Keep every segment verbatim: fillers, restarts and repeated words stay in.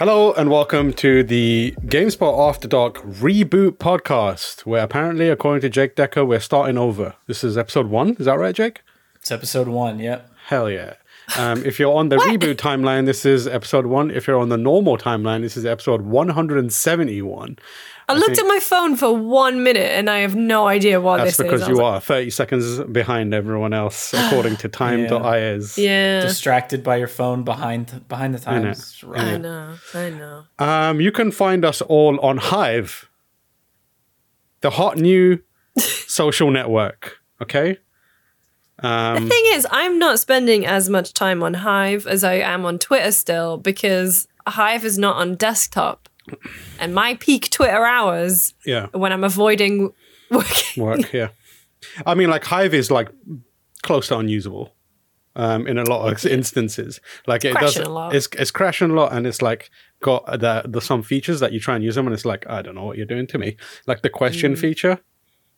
Hello and welcome to the GameSpot After Dark Reboot Podcast, where apparently, according to Jake Decker, we're starting over. This is episode one. Is that right, Jake? It's episode one, yep. Hell yeah. Um, if you're on the reboot timeline, this is episode one. If you're on the normal timeline, this is episode one hundred seventy-one. I, I looked at my phone for one minute and I have no idea what this is. That's because you like, are thirty seconds behind everyone else, according to time dot I S. Yeah. yeah. Distracted by your phone behind behind the times. I know, right. I know. I know. Um, you can find us all on Hive, the hot new social network, okay? Um, the thing is, I'm not spending as much time on Hive as I am on Twitter still, because Hive is not on desktop. And my peak Twitter hours yeah. when I'm avoiding working. Work, yeah. I mean, like, Hive is, like, close to unusable um, in a lot of instances. Like, it's it crashing does, a lot. It's, it's crashing a lot, and it's, like, got the, the some features that you try and use them, and it's like, I don't know what you're doing to me. Like, the question mm. feature.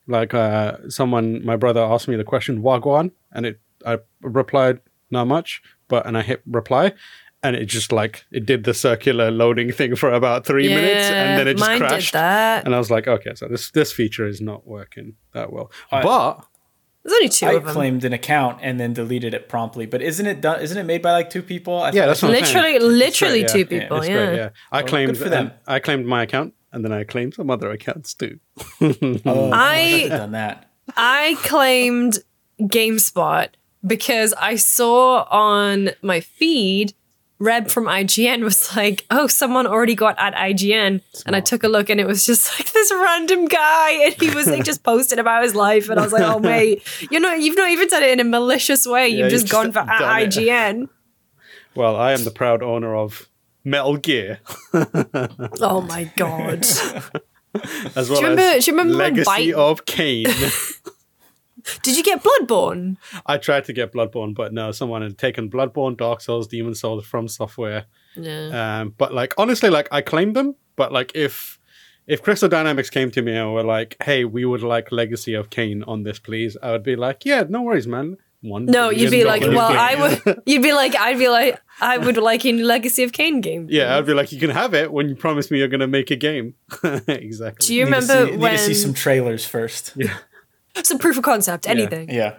Like, uh, someone, my brother asked me the question, Wagwan, and it I replied, not much, but, and I hit reply, and it just, like, it did the circular loading thing for about three yeah, minutes, and then it just mine crashed. Did that. And I was like, okay, so this this feature is not working that well. I, but there's only two I of them. Claimed an account and then deleted it promptly. But isn't it done, isn't it made by like two people? I yeah, that's what literally, I'm literally great, two yeah. people. Yeah, it's yeah. Great, yeah. I well, claimed for them. I claimed my account, and then I claimed some other accounts too. oh, I done that. I claimed GameSpot because I saw on my feed. Reb from I G N was like, oh, someone already got at I G N. Smart. And I took a look and it was just like this random guy. And he was like just posting about his life. And I was like, oh, mate, you know, you've not even said it in a malicious way. Yeah, you've just, just gone for at I G N. It. Well, I am the proud owner of Metal Gear. Oh, my God. As well do you remember, as do you remember Legacy bite- of Kane. Did you get Bloodborne? I tried to get Bloodborne, but no, someone had taken Bloodborne, Dark Souls, Demon Souls from Software. Yeah. Um, but like, honestly, like I claimed them, but like if if Crystal Dynamics came to me and were like, hey, we would like Legacy of Kain on this, please, I would be like, yeah, no worries, man. One no, you'd be like, well, I would. You'd be like, I'd be like, I would like a Legacy of Kain game. Please. Yeah, I'd be like, you can have it when you promise me you're going to make a game. Exactly. Do you need remember to see, when? Need to see some trailers first. Yeah. Some proof of concept, anything. Yeah. yeah.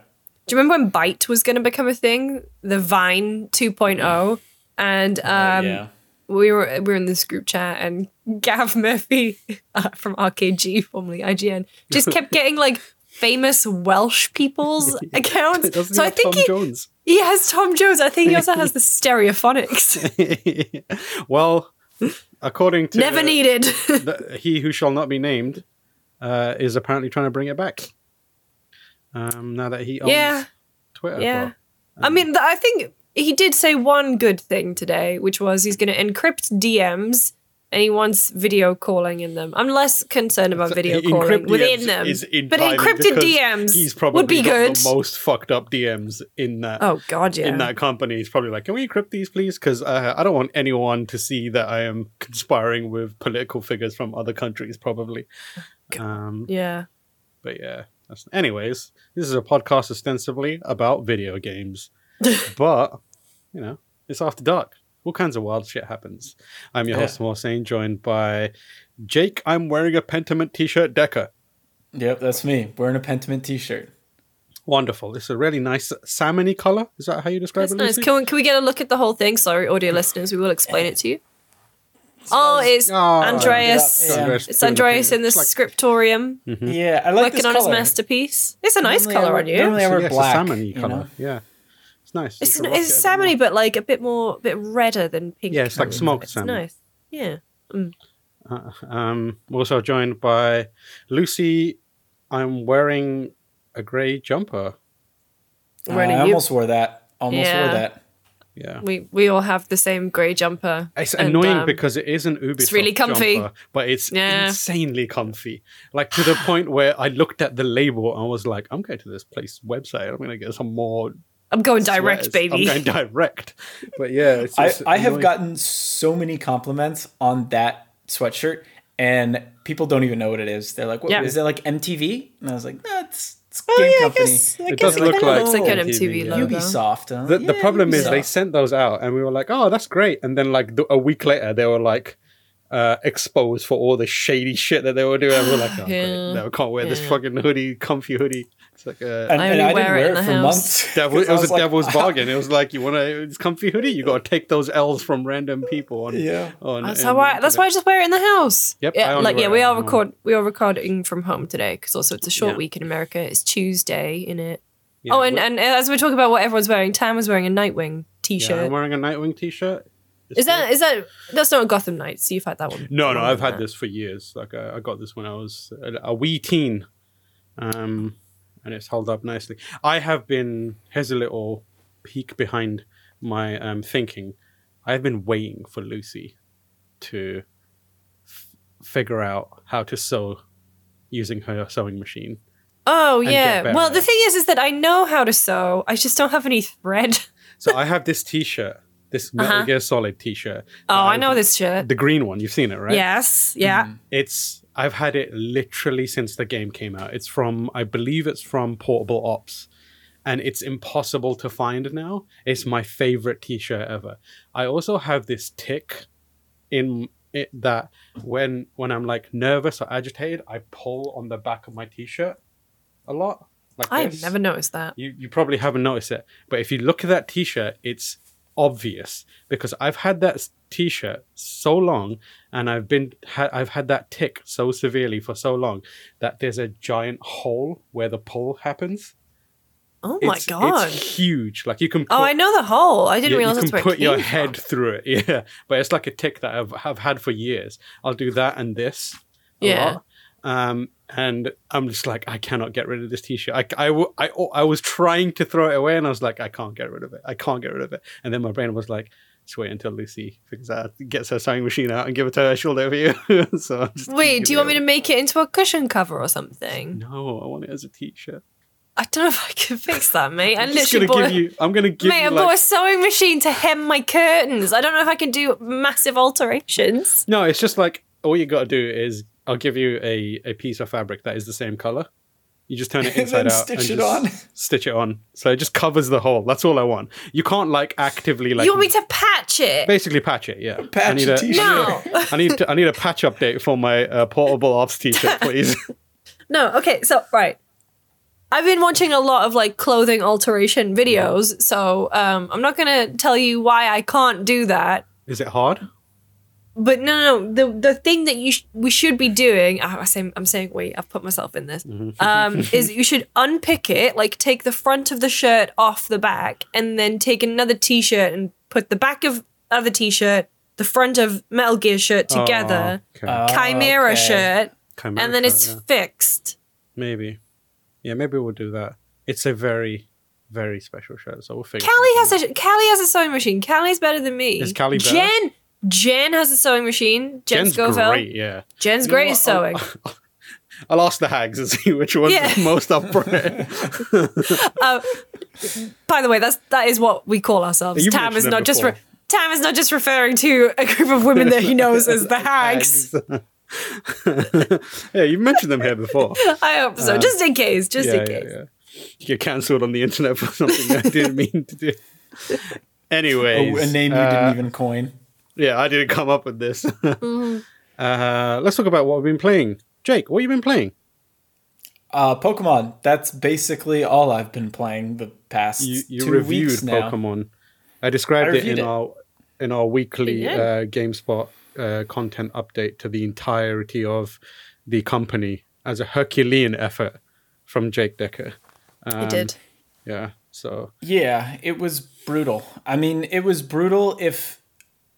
Do you remember when Byte was going to become a thing? The Vine two point oh, and um, uh, yeah. we were we were in this group chat, and Gav Murphy uh, from R K G, formerly I G N, just kept getting like famous Welsh people's accounts. Doesn't so he I think Tom he Jones? He has Tom Jones. I think he also has the Stereophonics. Well, according to never uh, needed, the, he who shall not be named uh, is apparently trying to bring it back. Um, now that he owns yeah. Twitter. Yeah. But, um, I mean, I think he did say one good thing today, which was he's going to encrypt D Ms and he wants video calling in them. I'm less concerned about video calling within D Ms them. Is in but encrypted D Ms he's probably would be good. The most fucked up D Ms in that, oh, God, yeah. in that company. He's probably like, can we encrypt these, please? Because uh, I don't want anyone to see that I am conspiring with political figures from other countries, probably. Um, yeah. But yeah. Anyways, this is a podcast ostensibly about video games, but, you know, it's after dark. All kinds of wild shit happens. I'm your yeah. host, Mohsen, joined by Jake. I'm wearing a Pentiment t-shirt, Decker. Yep, that's me. Wearing a Pentiment t-shirt. Wonderful. It's a really nice salmon-y color. Is that how you describe that's it? Nice. Can we, can we get a look at the whole thing? Sorry, audio listeners, we will explain it to you. Oh, it's oh, Andreas. Yeah. Yeah. It's Andreas in the like, scriptorium. Mm-hmm. Yeah, I like working this on color. His masterpiece. It's a nice normally color on you. Normally, I wear yeah, black. It's a salmon-y color. Yeah, it's nice. It's, an, it's it salmon-y, but like a bit more, a bit redder than pink. Yeah, it's like smoked it's salmon. Nice. Yeah. Mm. Uh, um, also joined by Lucy. I'm wearing a grey jumper. Uh, I almost wore that. Almost yeah. wore that. Yeah, we we all have the same grey jumper. It's and, annoying um, because it is an Ubisoft it's really comfy. Jumper, but it's yeah. insanely comfy. Like to the point where I looked at the label and I was like, I'm going to this place website. I'm going to get some more. I'm going sweaters. Direct, baby. I'm going direct. But yeah, it's I, I have gotten so many compliments on that sweatshirt, and people don't even know what it is. They're like, what, yeah. is that like M T V? And I was like, that's oh, game yeah, company. I guess, I it does look like, looks like an M T V logo. Ubisoft. Huh? The, yeah, the problem Ubisoft. is they sent those out and we were like, oh, that's great. And then like a week later, they were like, Uh, exposed for all the shady shit that they were doing. I was like, oh, yeah. no, I can't wear yeah. this fucking hoodie, comfy hoodie. It's like, uh, and, and I, I didn't wear it, it for house. months. Devil, it was, was a like, devil's bargain. It was like, you want a comfy hoodie? You got to take those L's from random people. On, yeah, on, that's, and, I, that's why I just wear it in the house. Yep. Yeah, like, yeah, we are record we are recording from home today because also it's a short yeah. week in America. It's Tuesday, in it. Yeah, oh, and, and as we're talking about what everyone's wearing, Tam is wearing a Nightwing t-shirt. Yeah, I'm wearing a Nightwing t-shirt. Is that is that that's not a Gotham Knights? So you've had that one? No, no, I've had that. this for years. Like I, I got this when I was a, a wee teen, um, and it's held up nicely. I have been here's a little peek behind my um, thinking. I've been waiting for Lucy to f- figure out how to sew using her sewing machine. Oh yeah. Well, the thing is, is that I know how to sew. I just don't have any thread. So I have this T-shirt. This Metal uh-huh. Gear Solid t-shirt. Oh, um, I know this shirt. The green one. You've seen it, right? Yes. Yeah. Mm. It's, I've had it literally since the game came out. It's from, I believe it's from Portable Ops. And it's impossible to find now. It's my favorite t-shirt ever. I also have this tick in it that when, when I'm like nervous or agitated, I pull on the back of my t-shirt a lot. Like I've never noticed that. You, you probably haven't noticed it. But if you look at that t-shirt, it's obvious because I've had that t-shirt so long and I've been ha- I've had that tick so severely for so long that there's a giant hole where the pull happens. Oh my it's, god! It's huge. Like you can. Put, oh, I know the hole. I didn't you, realize you that's where it came from. You can put your head through it. Yeah, but it's like a tick that I've have had for years. I'll do that and this. A yeah. lot. Um, and I'm just like, I cannot get rid of this t-shirt. I, I, w- I, I was trying to throw it away and I was like, I can't get rid of it. I can't get rid of it. And then my brain was like, just wait until Lucy figures out, gets her sewing machine out and give it to her shoulder over you. so just wait, do you want me to make it into a cushion cover or something? No, I want it as a t-shirt. I don't know if I can fix that, mate. I I'm literally gonna give a, you. I'm gonna give mate, you. Mate, I like, bought a sewing machine to hem my curtains. I don't know if I can do massive alterations. No, it's just like, all you gotta do is I'll give you a, a piece of fabric that is the same color. You just turn it inside out and stitch it on. Stitch it on. So it just covers the hole. That's all I want. You can't like actively like. You want me to patch it? Basically, patch it. Yeah. Patch I need a t-shirt. No. I need to, I need a patch update for my uh, Portable Ops t-shirt, please. No. Okay. So right. I've been watching a lot of like clothing alteration videos, so um, I'm not gonna tell you why I can't do that. Is it hard? But no, no, the the thing that you sh- we should be doing, I say, I'm saying, wait, I've put myself in this, um, is you should unpick it, like take the front of the shirt off the back and then take another T-shirt and put the back of other T-shirt, the front of Metal Gear shirt together, oh, okay. Chimera oh, okay. shirt, Chimera and then shirt, it's yeah. fixed. Maybe. Yeah, maybe we'll do that. It's a very... very special shirt, so we'll figure Callie it out. Has a, Callie has a sewing machine. Callie's better than me. Is Callie better? Jen! Jen has a sewing machine. Jen Jen's Scoville. Great, yeah. Jen's you great at sewing. I'll, I'll ask the hags and see which one's yeah. the most up for it. uh, by the way, that's that is what we call ourselves. You've Tam is not before. just re- Tam is not just referring to a group of women that he knows as the hags. Yeah, you've mentioned them here before. I hope so, um, just in case, just yeah, in case. Yeah, yeah. You're cancelled on the internet for something I didn't mean to do. Anyways, oh, a name you uh, didn't even coin. Yeah, I didn't come up with this. mm-hmm. uh, let's talk about what we've been playing. Jake, what have you been playing? Uh, Pokemon. That's basically all I've been playing the past you, you two reviewed weeks now. Pokemon. I described I it in it. our in our weekly yeah. uh, GameSpot uh, content update to the entirety of the company as a Herculean effort from Jake Decker. Um, he did. Yeah. So. Yeah, it was brutal. I mean, it was brutal if.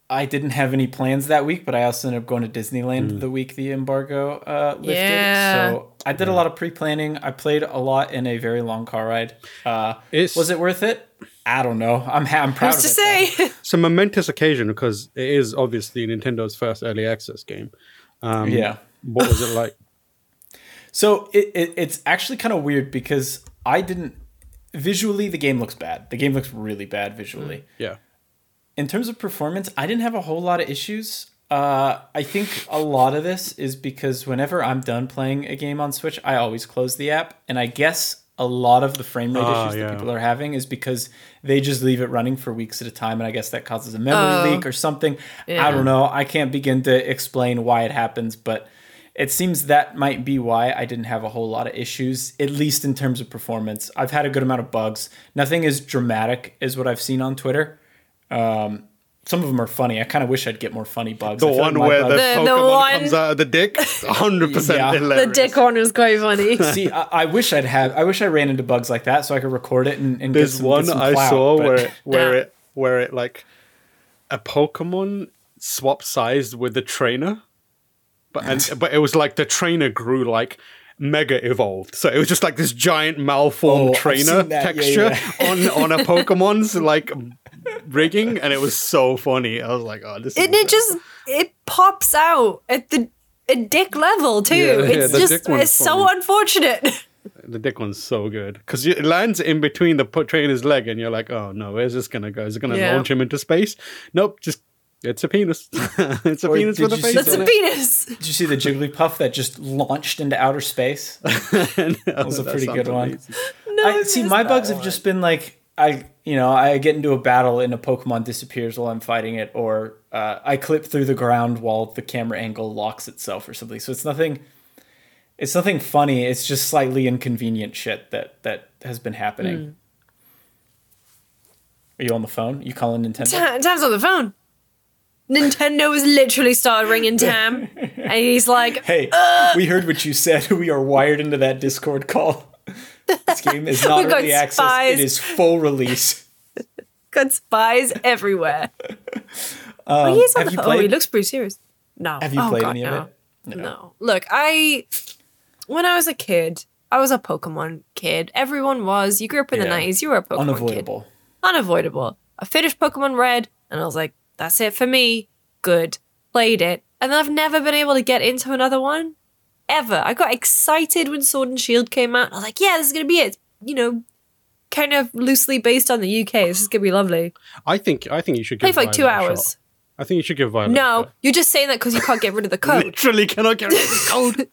I didn't have any plans that week, but I also ended up going to Disneyland mm. the week the embargo uh, lifted. Yeah. So I did yeah. a lot of pre-planning. I played a lot in a very long car ride. Uh, was it worth it? I don't know. I'm, I'm proud of it. Who's to say? It's a momentous occasion because it is obviously Nintendo's first early access game. Um, yeah. What was it like? So it, it it's actually kind of weird because I didn't... Visually, the game looks bad. The game looks really bad visually. Mm. Yeah. In terms of performance, I didn't have a whole lot of issues. Uh, I think a lot of this is because whenever I'm done playing a game on Switch, I always close the app. And I guess a lot of the frame rate uh, issues yeah. that people are having is because they just leave it running for weeks at a time, and I guess that causes a memory oh. leak or something. Yeah. I don't know. I can't begin to explain why it happens, but it seems that might be why I didn't have a whole lot of issues, at least in terms of performance. I've had a good amount of bugs. Nothing as dramatic as what I've seen on Twitter. Um, some of them are funny. I kind of wish I'd get more funny bugs. The one like where the, the Pokemon the one... comes out of the dick, one hundred percent yeah. hilarious. The dick one was quite funny. See, I, I wish I'd have. I wish I ran into bugs like that so I could record it and, and get some. There's one some I clout, saw but... where it, where yeah. it where it like a Pokemon swap sized with the trainer, but and, but it was like the trainer grew like mega evolved, so it was just like this giant malformed oh, trainer texture yeah, yeah. on on a Pokemon's like. rigging, and it was so funny. I was like, oh, this is and it just it pops out at the at dick level too. Yeah, it's yeah, just it's so unfortunate. The dick one's so good because it lands in between the trainer's leg and you're like, oh no, where's this gonna go? Is it gonna yeah. launch him into space? Nope, just it's a penis. It's a or penis with a face. That's a it? penis. Did you see the Jigglypuff that just launched into outer space? No, that was a pretty good one. No, I see my bugs one. have just been like I, you know, I get into a battle and a Pokemon disappears while I'm fighting it, or uh, I clip through the ground while the camera angle locks itself or something. So it's nothing, it's nothing funny. It's just slightly inconvenient shit that, that has been happening. Mm. Are you on the phone? You calling Nintendo? T- Tam's on the phone. Nintendo has literally started ringing Tam, and he's like, "Hey, uh! we heard what you said. We are wired into that Discord call." This game is not early access. It is full release. Got spies everywhere. um, well, he's on the phone. Played? Oh, he looks pretty serious. No. Have you oh, played God, any no. of it? No. no. Look, I... When I was a kid, I was a Pokemon kid. Everyone was. You grew up in yeah. the nineties. You were a Pokemon Unavoidable. kid. Unavoidable. I finished Pokemon Red, and I was like, that's it for me. Good. Played it. And I've never been able to get into another one. Ever. I got excited when Sword and Shield came out. I was like, yeah, this is going to be it. It's, you know, kind of loosely based on the U K. This is going to be lovely. I think I think you should give Play for like two hours. I think you should give Violet No, a you're just saying that because you can't get rid of the code. Literally cannot get rid of the code.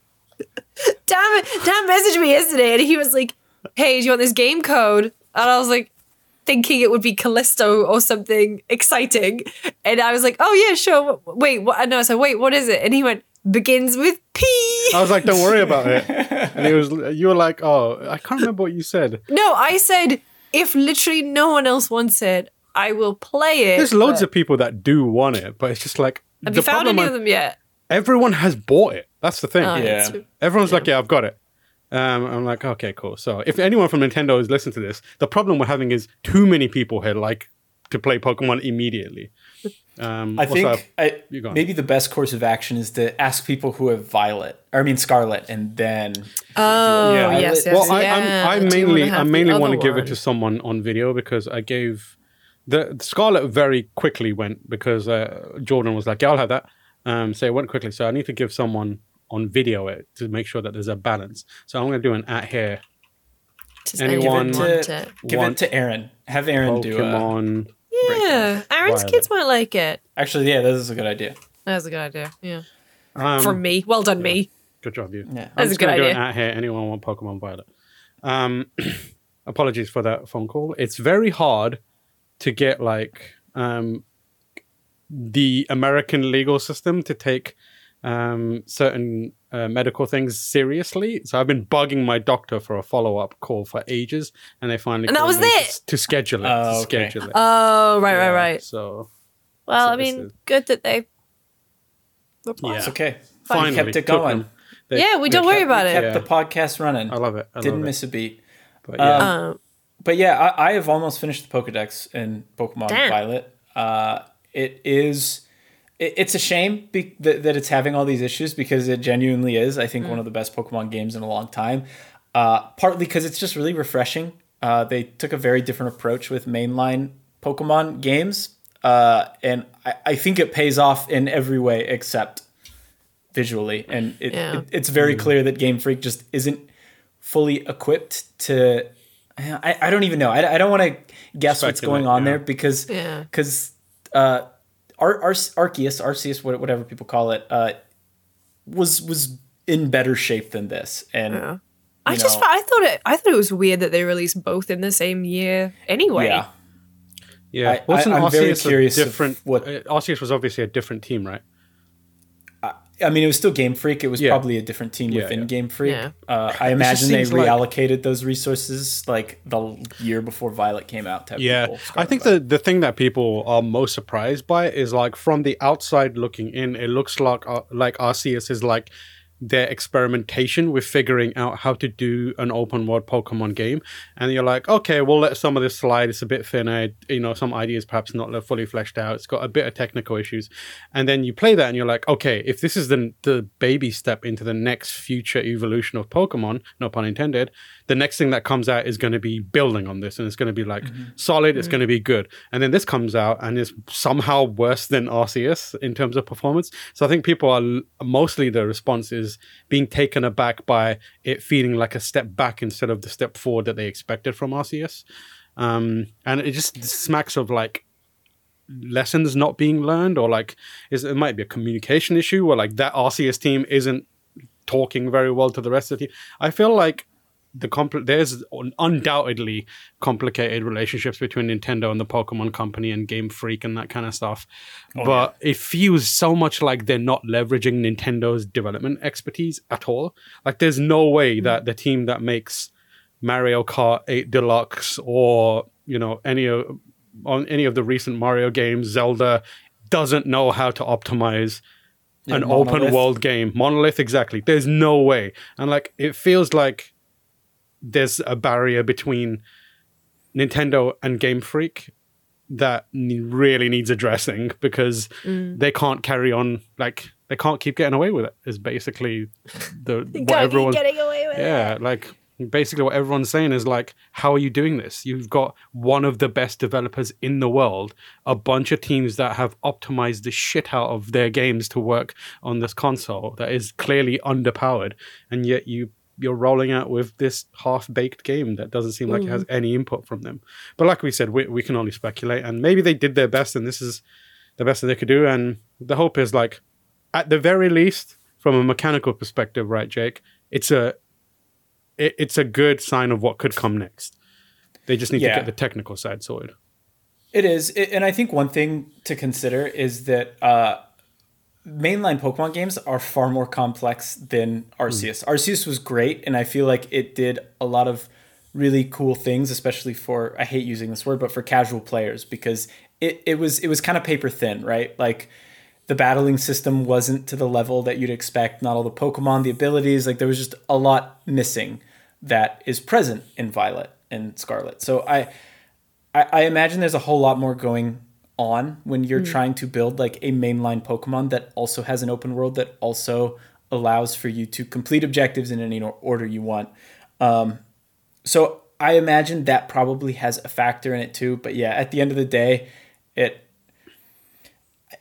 Dan, Dan messaged me yesterday and he was like, hey, do you want this game code? And I was like, thinking it would be Callisto or something exciting. And I was like, oh, yeah, sure. Wait, what? And I was like, wait, what is it? And he went, begins with P. I was like, don't worry about it. And it was you were like, oh, I can't remember what you said. No, I said, if literally no one else wants it, I will play it. There's loads of people that do want it, but it's just like... Have you found any of them yet? Everyone has bought it. That's the thing. Oh, yeah. Everyone's yeah. like, yeah, I've got it. Um, I'm like, okay, cool. So if anyone from Nintendo is listening to this, the problem we're having is too many people here like to play Pokemon immediately. Um, I think I, maybe the best course of action is to ask people who have Violet, or I mean Scarlet, and then oh yeah, yes, yes, well, I, yeah. I'm, I mainly I mainly want to give it to someone on video because I gave the, the Scarlet very quickly went because uh, Jordan was like, yeah, I'll have that. Um, so it went quickly. So I need to give someone on video it to make sure that there's a balance. So I'm going to do an at here. Just Anyone give it to, give it to Aaron. Have Aaron Pokemon do Pokemon. Yeah, Aaron's Violet. Kids might like it. Actually, yeah, this is a good idea. That is a good idea, yeah. Um, From me. Well done, yeah. me. Good job, you. Yeah. That's a good idea. I'm just going to do an ad here. Anyone want Pokemon Violet? Um, apologies for that phone call. It's very hard to get, like, um, the American legal system to take um, certain uh, medical things seriously. So I've been bugging my doctor for a follow-up call for ages, and they finally and that was it to schedule it. Oh, to okay. schedule it. Oh, right, yeah, right, right. So, well, so I mean, is... good that they. Yeah. It's okay. Finally, finally kept it going. They, yeah, we don't kept, worry about we kept it. Kept the podcast running. I love it. I Didn't love miss it. a beat. But yeah, um, um, but yeah, I, I have almost finished the Pokédex in Pokemon damn. Violet. Uh, it is. It's a shame be- that it's having all these issues because it genuinely is, I think, mm. one of the best Pokemon games in a long time. Uh, partly because it's just really refreshing. Uh, they took a very different approach with mainline Pokemon games. Uh, and I-, I think it pays off in every way except visually. And it, yeah. it, it's very mm. clear that Game Freak just isn't fully equipped to... I, I don't even know. I, I don't want to guess Speculate, what's going on yeah. there because... Yeah. Cause, uh, Ar- Ar- Arceus, Arceus, whatever people call it, uh, was was in better shape than this, and yeah. I know. just I thought it I thought it was weird that they released both in the same year anyway. Yeah. Yeah. Wasn't Arceus a different what Arceus was obviously a different team, right? I, I mean, it was still Game Freak. It was yeah. probably a different team yeah, within yeah. Game Freak. Yeah. Uh, I imagine they reallocated like, those resources like the year before Violet came out. To have yeah. I think the, the thing that people are most surprised by is like from the outside looking in, it looks like uh, like Arceus is like their experimentation with figuring out how to do an open world Pokemon game. And you're like, okay, we'll let some of this slide. It's a bit thinner. You know, some ideas perhaps not fully fleshed out. It's got a bit of technical issues. And then you play that and you're like, okay, if this is the, the baby step into the next future evolution of Pokemon, no pun intended, the next thing that comes out is going to be building on this. And it's going to be like mm-hmm. solid. Mm-hmm. It's going to be good. And then this comes out and is somehow worse than Arceus in terms of performance. So I think people are mostly the response is being taken aback by it feeling like a step back instead of the step forward that they expected from Arceus. Um, and it just smacks of like lessons not being learned, or like is, it might be a communication issue where like that Arceus team isn't talking very well to the rest of the team. I feel like the compl- there's undoubtedly complicated relationships between Nintendo and the Pokemon Company and Game Freak and that kind of stuff. Oh, but yeah. it feels so much like they're not leveraging Nintendo's development expertise at all. Like there's no way mm-hmm. that the team that makes Mario Kart eight Deluxe or, you know, any of, on any of the recent Mario games, Zelda, doesn't know how to optimize yeah, an Monolith. open world game. Monolith, exactly. There's no way. And like, it feels like there's a barrier between Nintendo and Game Freak that really needs addressing, because mm. they can't carry on, like they can't keep getting away with it is basically the what everyone getting away with yeah it. Like basically what everyone's saying is like, how are you doing this? You've got one of the best developers in the world, a bunch of teams that have optimized the shit out of their games to work on this console that is clearly underpowered, and yet you you're rolling out with this half-baked game that doesn't seem like mm. it has any input from them. But like we said, we, we can only speculate, and maybe they did their best and this is the best that they could do. And the hope is, like, at the very least, from a mechanical perspective, right, Jake, it's a it, it's a good sign of what could come next. They just need yeah. to get the technical side sorted. It is. It, and I think one thing to consider is that uh mainline Pokemon games are far more complex than Arceus. Mm. Arceus was great, and I feel like it did a lot of really cool things, especially for, I hate using this word, but for casual players, because it, it was it was kind of paper thin, right? Like the battling system wasn't to the level that you'd expect, not all the Pokemon, the abilities, like there was just a lot missing that is present in Violet and Scarlet. So I I, I imagine there's a whole lot more going on when you're mm. trying to build like a mainline Pokemon that also has an open world that also allows for you to complete objectives in any order you want. Um, so I imagine that probably has a factor in it too. But yeah, at the end of the day, it,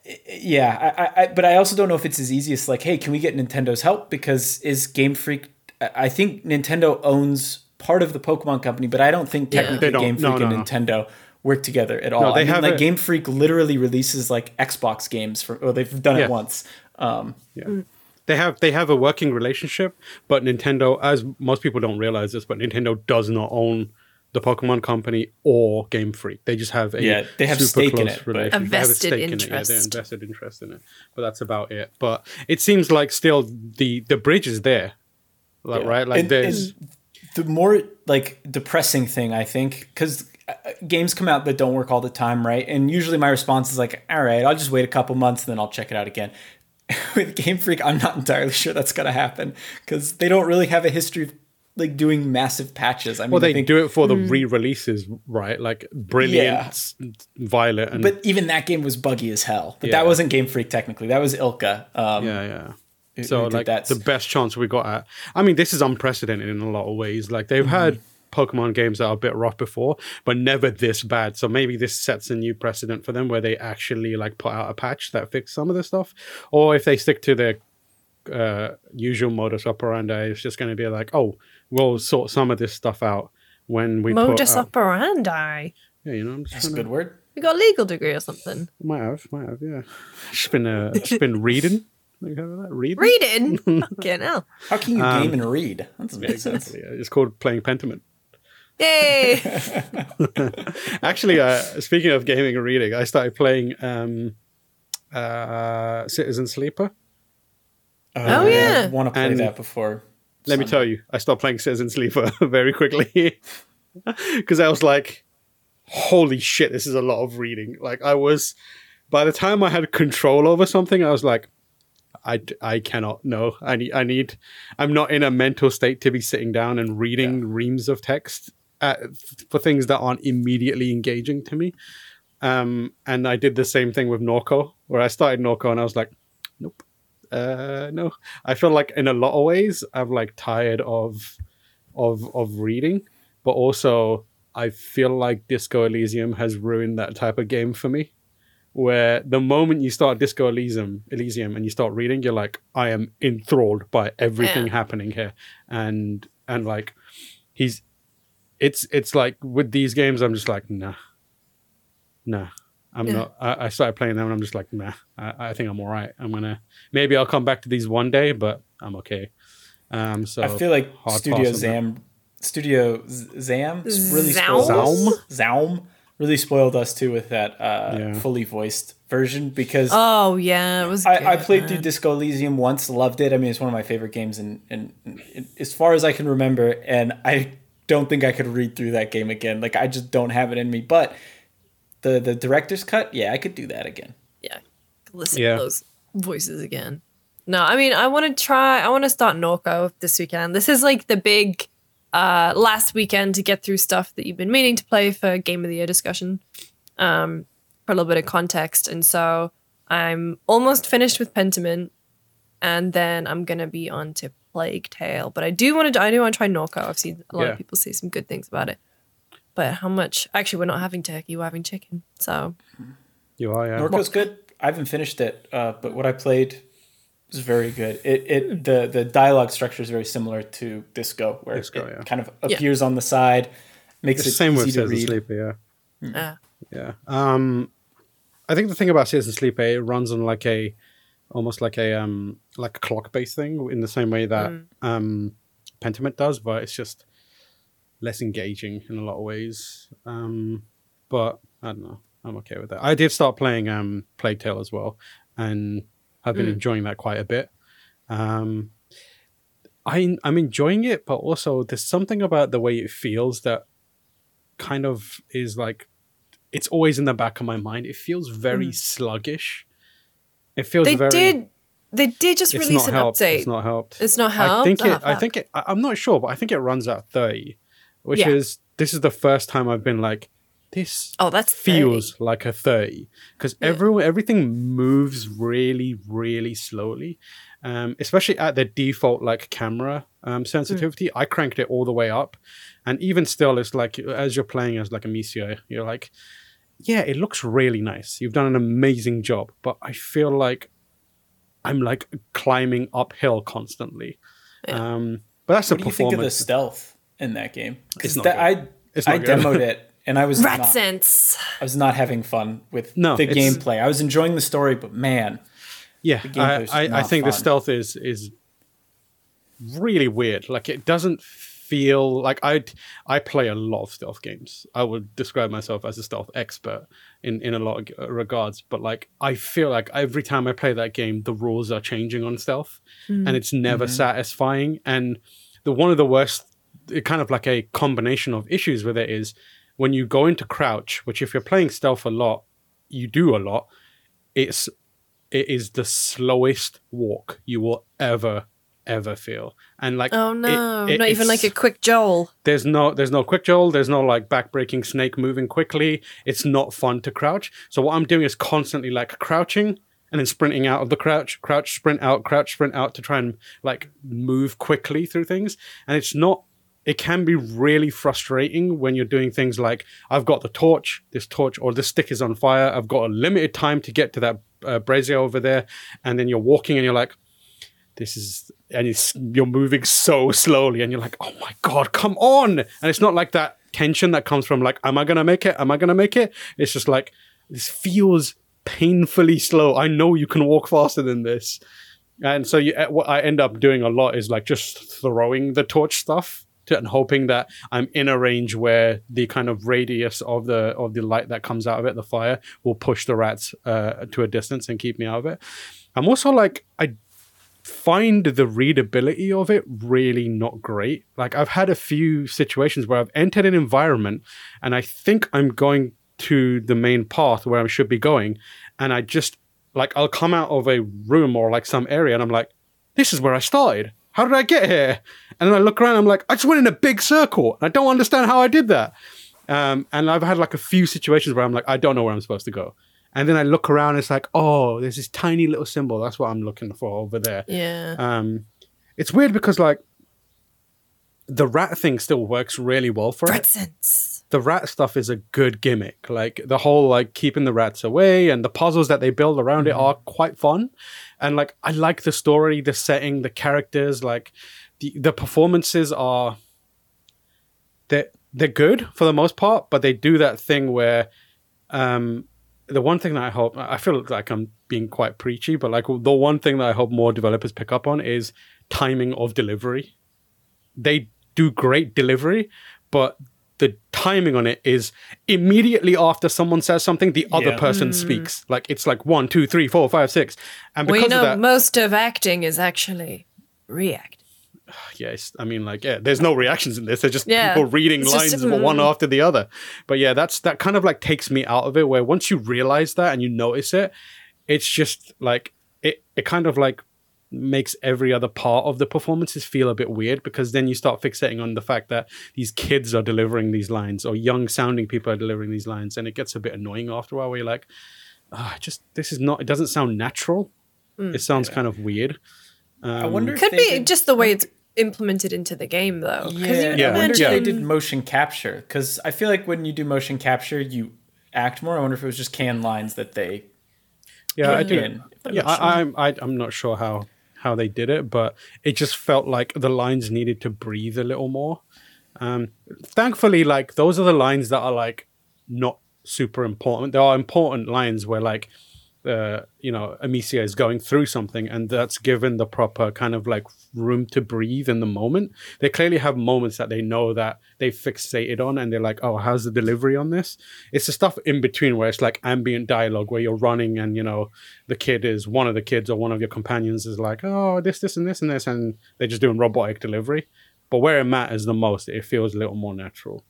it yeah. I, I but I also don't know if it's as easy as like, hey, can we get Nintendo's help? Because is Game Freak? I think Nintendo owns part of the Pokemon Company, but I don't think technically yeah, Game Freak no, no, and no. Nintendo work together at all. No, they I mean, have like a, Game Freak literally releases like Xbox games for, or they've done yeah. it once. Um, yeah. mm. They have they have a working relationship, but Nintendo, as most people don't realize this, but Nintendo does not own the Pokemon Company or Game Freak. They just have a yeah, they have super stake close in it, relationship. But a vested they have a stake interest. In it. Yeah, they invested interest in it, but that's about it. But it seems like still the the bridge is there, like, yeah. right? Like and, there's and the more like depressing thing, I think, because games come out that don't work all the time, right? And usually my response is like, all right, I'll just wait a couple months and then I'll check it out again. With Game Freak, I'm not entirely sure that's going to happen, because they don't really have a history of like doing massive patches. I mean, well, they I think, do it for the mm. re-releases, right? Like Brilliant, yeah. Violet. And but even that game was buggy as hell. But yeah. that wasn't Game Freak technically. That was Ilka. Um, yeah, yeah. Who, so who like the best chance we got at. I mean, this is unprecedented in a lot of ways. Like they've mm-hmm. had Pokemon games that are a bit rough before, but never this bad. So maybe this sets a new precedent for them where they actually like put out a patch that fixed some of the stuff. Or if they stick to their uh, usual modus operandi, it's just going to be like, oh, we'll sort some of this stuff out when we modus put out. operandi. Yeah, you know, I'm just that's a good to... word. We got a legal degree or something. Might have, might have. Yeah, just been uh, just been reading. There you go. Read. Reading. Fucking hell. How can you um, game and read? That doesn't make sense. Exactly. It's called playing Pentiment. Yay! Actually, uh, speaking of gaming and reading, I started playing um, uh, Citizen Sleeper. Uh, oh yeah, I want to play and that before. Let Sunday. me tell you, I stopped playing Citizen Sleeper very quickly because I was like, "Holy shit, this is a lot of reading." Like, I was, by the time I had control over something, I was like, I, I cannot no I need I need I'm not in a mental state to be sitting down and reading yeah. reams of text uh, for things that aren't immediately engaging to me. Um, and I did the same thing with Norco, where I started Norco and I was like, nope, uh, no. I feel like in a lot of ways I'm like tired of of of reading, but also I feel like Disco Elysium has ruined that type of game for me. Where the moment you start Disco Elysium, Elysium and you start reading, you're like, I am enthralled by everything yeah. happening here. And and like he's it's it's like with these games, I'm just like, nah. Nah. I'm yeah. not I, I started playing them and I'm just like, nah, I, I think I'm all right. I'm gonna maybe I'll come back to these one day, but I'm okay. Um so I feel like Studio Zam Studio Zam really Zaum Zaum. Really spoiled us too with that uh, yeah. fully voiced version because oh yeah, it was. I, I played through Disco Elysium once, loved it. I mean, it's one of my favorite games, and and as far as I can remember, and I don't think I could read through that game again. Like I just don't have it in me. But the the director's cut, yeah, I could do that again. Yeah, listen yeah. to those voices again. No, I mean, I want to try. I want to start Norco this weekend. This is like the big. Uh, last weekend to get through stuff that you've been meaning to play for Game of the Year discussion um, for a little bit of context. And so I'm almost finished with Pentiment, and then I'm going to be on to Plague Tale. But I do want to I do want to try Norco. I've seen a lot yeah. of people say some good things about it. But how much... Actually, we're not having turkey. We're having chicken. So you are, yeah. Norco's good. I haven't finished it, uh, but what I played... It's very good. It it the the dialogue structure is very similar to Disco, where Disco, it yeah. kind of appears yeah. on the side, makes the it same easy with to read. Sleeper, yeah, mm. uh. yeah. Um, I think the thing about Citizen Sleeper, it runs on like a, almost like a um like a clock based thing in the same way that mm. um Pentiment does, but it's just less engaging in a lot of ways. Um, but I don't know. I'm okay with that. I did start playing um Plague Tale as well, and. I've been mm. enjoying that quite a bit. Um, I, I'm enjoying it, but also there's something about the way it feels that kind of is like, it's always in the back of my mind. It feels very mm. sluggish. It feels they very... Did, they did just release an helped. update. It's not helped. It's not helped? I think oh, it, I think it, I, I'm not sure, but I think it runs out thirty, which yeah. is, this is the first time I've been like, This oh, that's feels thirty. Like a thirty because yeah. every, everything moves really, really slowly, um, especially at the default like camera um, sensitivity. Mm. I cranked it all the way up, and even still, it's like as you're playing as like a Misio, you're like, yeah, it looks really nice. You've done an amazing job, but I feel like I'm like climbing uphill constantly. Yeah. Um, but that's what a do performance. You think of the stealth in that game? Because I it's not I good. demoed it. And I was Rat not, sense. I was not having fun with no, the gameplay. I was enjoying the story, but man, yeah, the I, I, I think fun. the stealth is is really weird. Like it doesn't feel like I I play a lot of stealth games. I would describe myself as a stealth expert in in a lot of regards. But like I feel like every time I play that game, the rules are changing on stealth, mm-hmm. and it's never mm-hmm. satisfying. And the one of the worst, it kind of like a combination of issues with it is. When you go into crouch, which if you're playing stealth a lot, you do a lot, it's it is the slowest walk you will ever, ever feel. And like oh no, it, it, not even like a quick jolt. There's no there's no quick jolt, there's no like back-breaking snake moving quickly. It's not fun to crouch. So what I'm doing is constantly like crouching and then sprinting out of the crouch, crouch, sprint out, crouch, sprint out to try and like move quickly through things. And it's not It can be really frustrating when you're doing things like, I've got the torch, this torch, or this stick is on fire. I've got a limited time to get to that uh, brazier over there. And then you're walking and you're like, this is, and it's, you're moving so slowly. And you're like, oh my God, come on. And it's not like that tension that comes from like, am I going to make it? Am I going to make it? It's just like, this feels painfully slow. I know you can walk faster than this. And so you, what I end up doing a lot is like just throwing the torch stuff to, and hoping that I'm in a range where the kind of radius of the of the light that comes out of it, the fire, will push the rats uh, to a distance and keep me out of it. I'm also like, I find the readability of it really not great. Like, I've had a few situations where I've entered an environment and I think I'm going to the main path where I should be going, and I just like, I'll come out of a room or like some area and I'm like, this is where I started. How did I get here? And then I look around, I'm like, I just went in a big circle and I don't understand how I did that. Um, and I've had like a few situations where I'm like, I don't know where I'm supposed to go. And then I look around and it's like, oh, there's this tiny little symbol. That's what I'm looking for over there. Yeah. Um, it's weird because like the rat thing still works really well for it. The rat stuff is a good gimmick. Like the whole like keeping the rats away and the puzzles that they build around mm-hmm. it are quite fun. And like, I like the story, the setting, the characters, like the, the performances are, they're, they're good for the most part, but they do that thing where, um, the one thing that I hope, I feel like I'm being quite preachy, but like the one thing that I hope more developers pick up on is timing of delivery. They do great delivery, but the timing on it is immediately after someone says something, the other yeah. person mm. speaks. Like it's like one, two, three, four, five, six. And because we know of that, most of acting is actually reacting. Yes, I mean, like, yeah, there's no reactions in this. They're just yeah. people reading it's lines just, mm. one after the other. But yeah, that's that kind of like takes me out of it, where once you realize that and you notice it, it's just like it, it kind of like makes every other part of the performances feel a bit weird, because then you start fixating on the fact that these kids are delivering these lines or young sounding people are delivering these lines, and it gets a bit annoying after a while where you're like, oh, just this is not, it doesn't sound natural. Mm, it sounds yeah. kind of weird. Um, I wonder if could be did, just the way it's implemented into the game, though. Yeah, yeah. I wonder if yeah. they did motion capture, because I feel like when you do motion capture, you act more. I wonder if it was just canned lines that they. Yeah, I do. In. Yeah, I'm. I, I'm not sure how how they did it, but it just felt like the lines needed to breathe a little more. Um, thankfully, like those are the lines that are like not super important. There are important lines where like. Uh, you know, Amicia is going through something, and that's given the proper kind of like room to breathe in the moment. They clearly have moments that they know that they fixated on, and they're like, oh, how's the delivery on this? It's the stuff in between where it's like ambient dialogue where you're running and, you know, the kid is one of the kids or one of your companions is like, oh, this, this, and this, and this, and they're just doing robotic delivery. But where it matters the most, it feels a little more natural.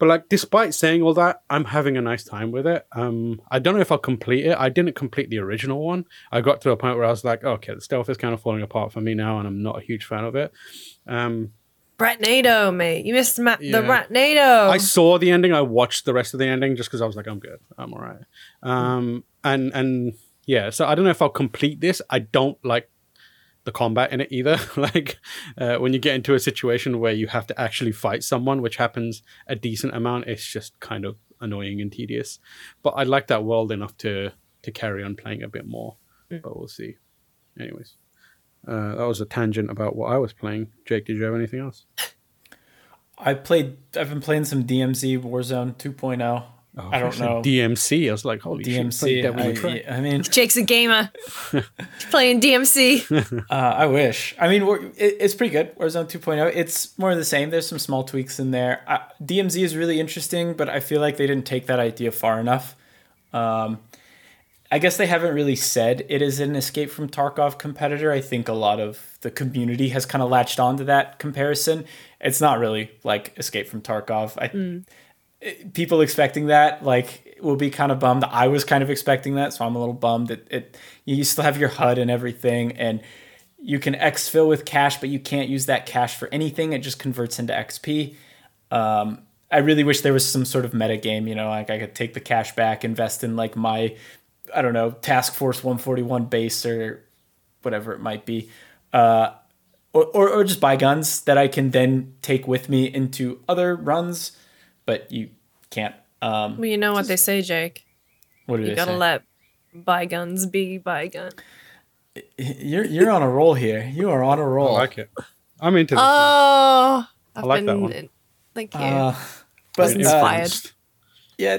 But like, despite saying all that, I'm having a nice time with it. Um, I don't know if I'll complete it. I didn't complete the original one. I got to a point where I was like, okay, the stealth is kind of falling apart for me now, and I'm not a huge fan of it. Um, Ratnado, mate. You missed ma- yeah. the Ratnado. I saw the ending. I watched the rest of the ending just because I was like, I'm good. I'm all right. Um, and, and yeah, so I don't know if I'll complete this. I don't like the combat in it either. Like uh, when you get into a situation where you have to actually fight someone, which happens a decent amount, it's just kind of annoying and tedious. But I like that world enough to to carry on playing a bit more. Yeah. But we'll see. Anyways, uh, that was a tangent about what I was playing. Jake, did you have anything else? I played. I've been playing some D M Z Warzone two point oh. Oh, I don't know. D M C. I was like, holy D M C, shit. D M C. I, I mean, Jake's a gamer playing D M C. uh, I wish. I mean, we're, it, it's pretty good. Warzone two point oh. It's more of the same. There's some small tweaks in there. Uh, D M Z is really interesting, but I feel like they didn't take that idea far enough. Um, I guess they haven't really said it is an Escape from Tarkov competitor. I think a lot of the community has kind of latched onto that comparison. It's not really like Escape from Tarkov. I mm. People expecting that, like, will be kind of bummed. I was kind of expecting that, so I'm a little bummed that it, it. You still have your H U D and everything, and you can exfil with cash, but you can't use that cash for anything. It just converts into X P. Um, I really wish there was some sort of metagame, you know, like I could take the cash back, invest in, like, my, I don't know, Task Force one forty-one base or whatever it might be. Uh, or, or, or just buy guns that I can then take with me into other runs. But you can't. Um, well, you know what they say, Jake. What do you they gotta say? Let bygones be bygones. You're you're on a roll here. You are on a roll. I like it. I'm into this. Oh, I've I like been, that one. Thank you. Uh, but, I was inspired. Uh, yeah,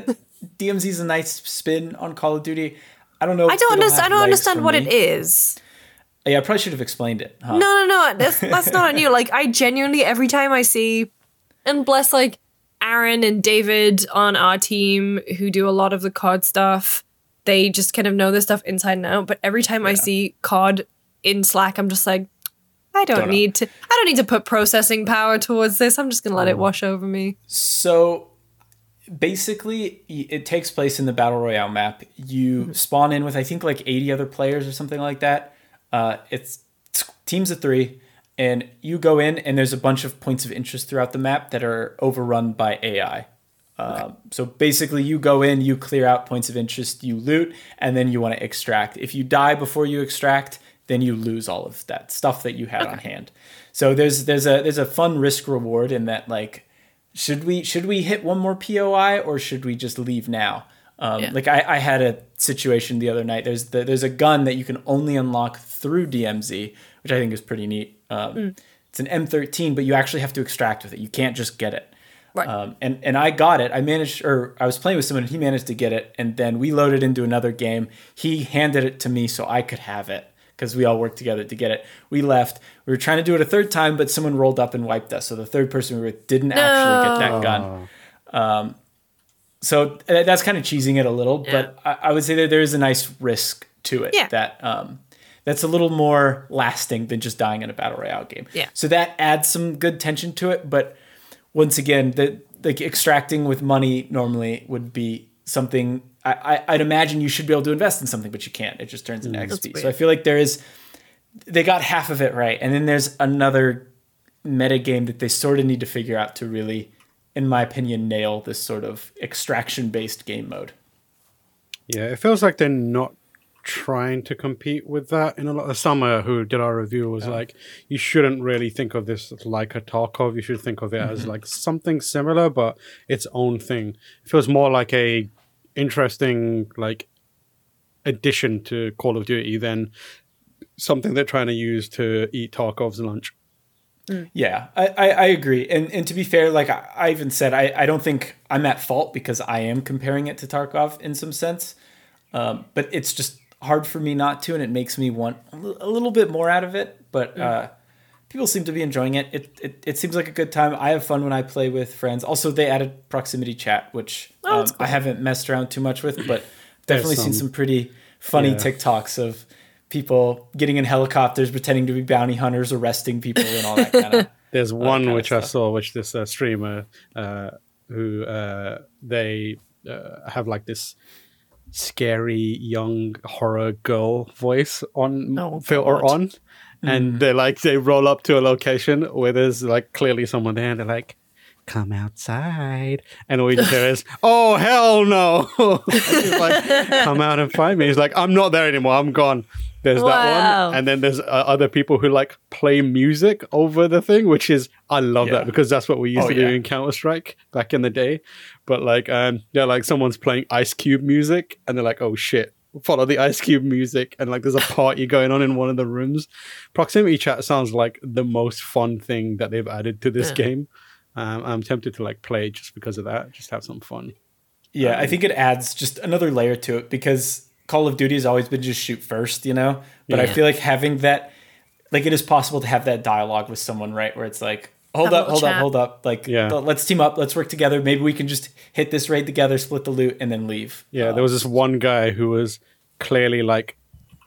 D M Z's a nice spin on Call of Duty. I don't know. I don't understand. I don't understand what me. It is. Yeah, I probably should have explained it. Huh? No, no, no. That's, that's not on you. Like, I genuinely, every time I see, and bless, like, Aaron and David on our team who do a lot of the C O D stuff, they just kind of know this stuff inside and out. But every time yeah. I see C O D in Slack, I'm just like, I don't, don't need know. to, I don't need to put processing power towards this. I'm just going to let it wash over me. So basically, it takes place in the Battle Royale map. You mm-hmm. spawn in with, I think, like eighty other players or something like that. Uh, it's teams of three, and you go in, and there's a bunch of points of interest throughout the map that are overrun by A I. Okay. Um, so basically, you go in, you clear out points of interest, you loot, and then you want to extract. If you die before you extract, then you lose all of that stuff that you had okay. on hand. So there's there's a there's a fun risk reward in that, like, should we should we hit one more P O I or should we just leave now? Um, yeah. Like I, I had a situation the other night. There's the, there's a gun that you can only unlock through D M Z, which I think is pretty neat. Um, mm. It's an M thirteen, but you actually have to extract with it. You can't just get it. Right. Um, and, and I got it. I managed, or I was playing with someone and he managed to get it. And then we loaded into another game. He handed it to me so I could have it because we all worked together to get it. We left. We were trying to do it a third time, but someone rolled up and wiped us. So the third person we were with didn't no. actually get that gun. Um, So that's kind of cheesing it a little, yeah. but I, I would say that there is a nice risk to it yeah. that um, that's a little more lasting than just dying in a battle royale game. Yeah. So that adds some good tension to it. But once again, the, like extracting with money normally would be something I, I, I'd imagine you should be able to invest in something, but you can't. It just turns into mm, X P. So I feel like there is, they got half of it right. And then there's another metagame that they sort of need to figure out to really, in my opinion, nail this sort of extraction-based game mode. Yeah, it feels like they're not trying to compete with that. And a lot of Summer, who did our review, was oh. like, you shouldn't really think of this like a Tarkov. You should think of it mm-hmm. as like something similar, but its own thing. It feels more like a interesting like addition to Call of Duty than something they're trying to use to eat Tarkov's lunch. Yeah, I, I, I agree. And and to be fair, like I, I even said, I, I don't think I'm at fault because I am comparing it to Tarkov in some sense. Um, but it's just hard for me not to, and it makes me want a, l- a little bit more out of it. But mm. uh, people seem to be enjoying it. It, it. it seems like a good time. I have fun when I play with friends. Also, they added proximity chat, which oh, um, cool. I haven't messed around too much with, but definitely some, seen some pretty funny yeah. TikToks of people getting in helicopters, pretending to be bounty hunters, arresting people and all that kind of There's one uh, which I saw, which this uh, streamer uh, who uh, they uh, have like this scary young horror girl voice on oh, film or on. Mm-hmm. And they like they roll up to a location where there's like clearly someone there and they're like, come outside. And all you hear is, oh, hell no. He's like, come out and find me. He's like, I'm not there anymore. I'm gone. There's wow. that one. And then there's uh, other people who like play music over the thing, which is, I love yeah. that because that's what we used oh, to do yeah. in Counter-Strike back in the day. But like, um, yeah, like someone's playing Ice Cube music and they're like, oh shit, follow the Ice Cube music. And like, there's a party going on in one of the rooms. Proximity chat sounds like the most fun thing that they've added to this yeah. game. Um, I'm tempted to like play just because of that, just have some fun. Yeah, um, I think it adds just another layer to it because Call of Duty has always been just shoot first, you know? But yeah. I feel like having that, like it is possible to have that dialogue with someone, right? Where it's like, hold up, hold up, hold up. Like, yeah. let's team up. Let's work together. Maybe we can just hit this raid together, split the loot, and then leave. Yeah, um, there was this one guy who was clearly like,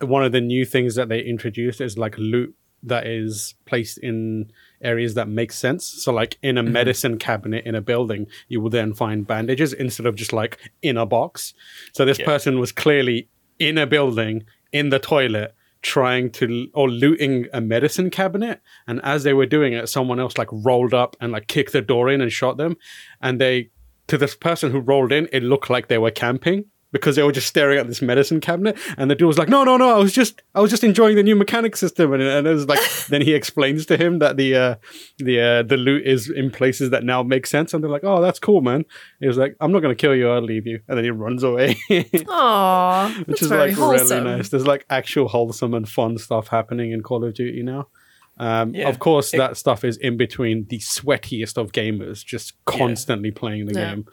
one of the new things that they introduced is like loot that is placed in areas that make sense. So like in a mm-hmm. medicine cabinet in a building, you will then find bandages instead of just like in a box. So this yeah. person was clearly in a building, in the toilet, trying to, or looting a medicine cabinet. And as they were doing it, someone else like rolled up and like kicked the door in and shot them. And they, to this person who rolled in, it looked like they were camping because they were just staring at this medicine cabinet. And the dude was like, no, no, no, I was just, I was just enjoying the new mechanic system. And, and it was like, then he explains to him that the, uh, the, uh, the loot is in places that now make sense. And they're like, oh, that's cool, man. He was like, I'm not going to kill you. I'll leave you. And then he runs away. Aww, which is like wholesome. Really nice. There's like actual wholesome and fun stuff happening in Call of Duty now. Um, yeah. Of course, it, that stuff is in between the sweatiest of gamers, just constantly yeah. playing the yeah. game.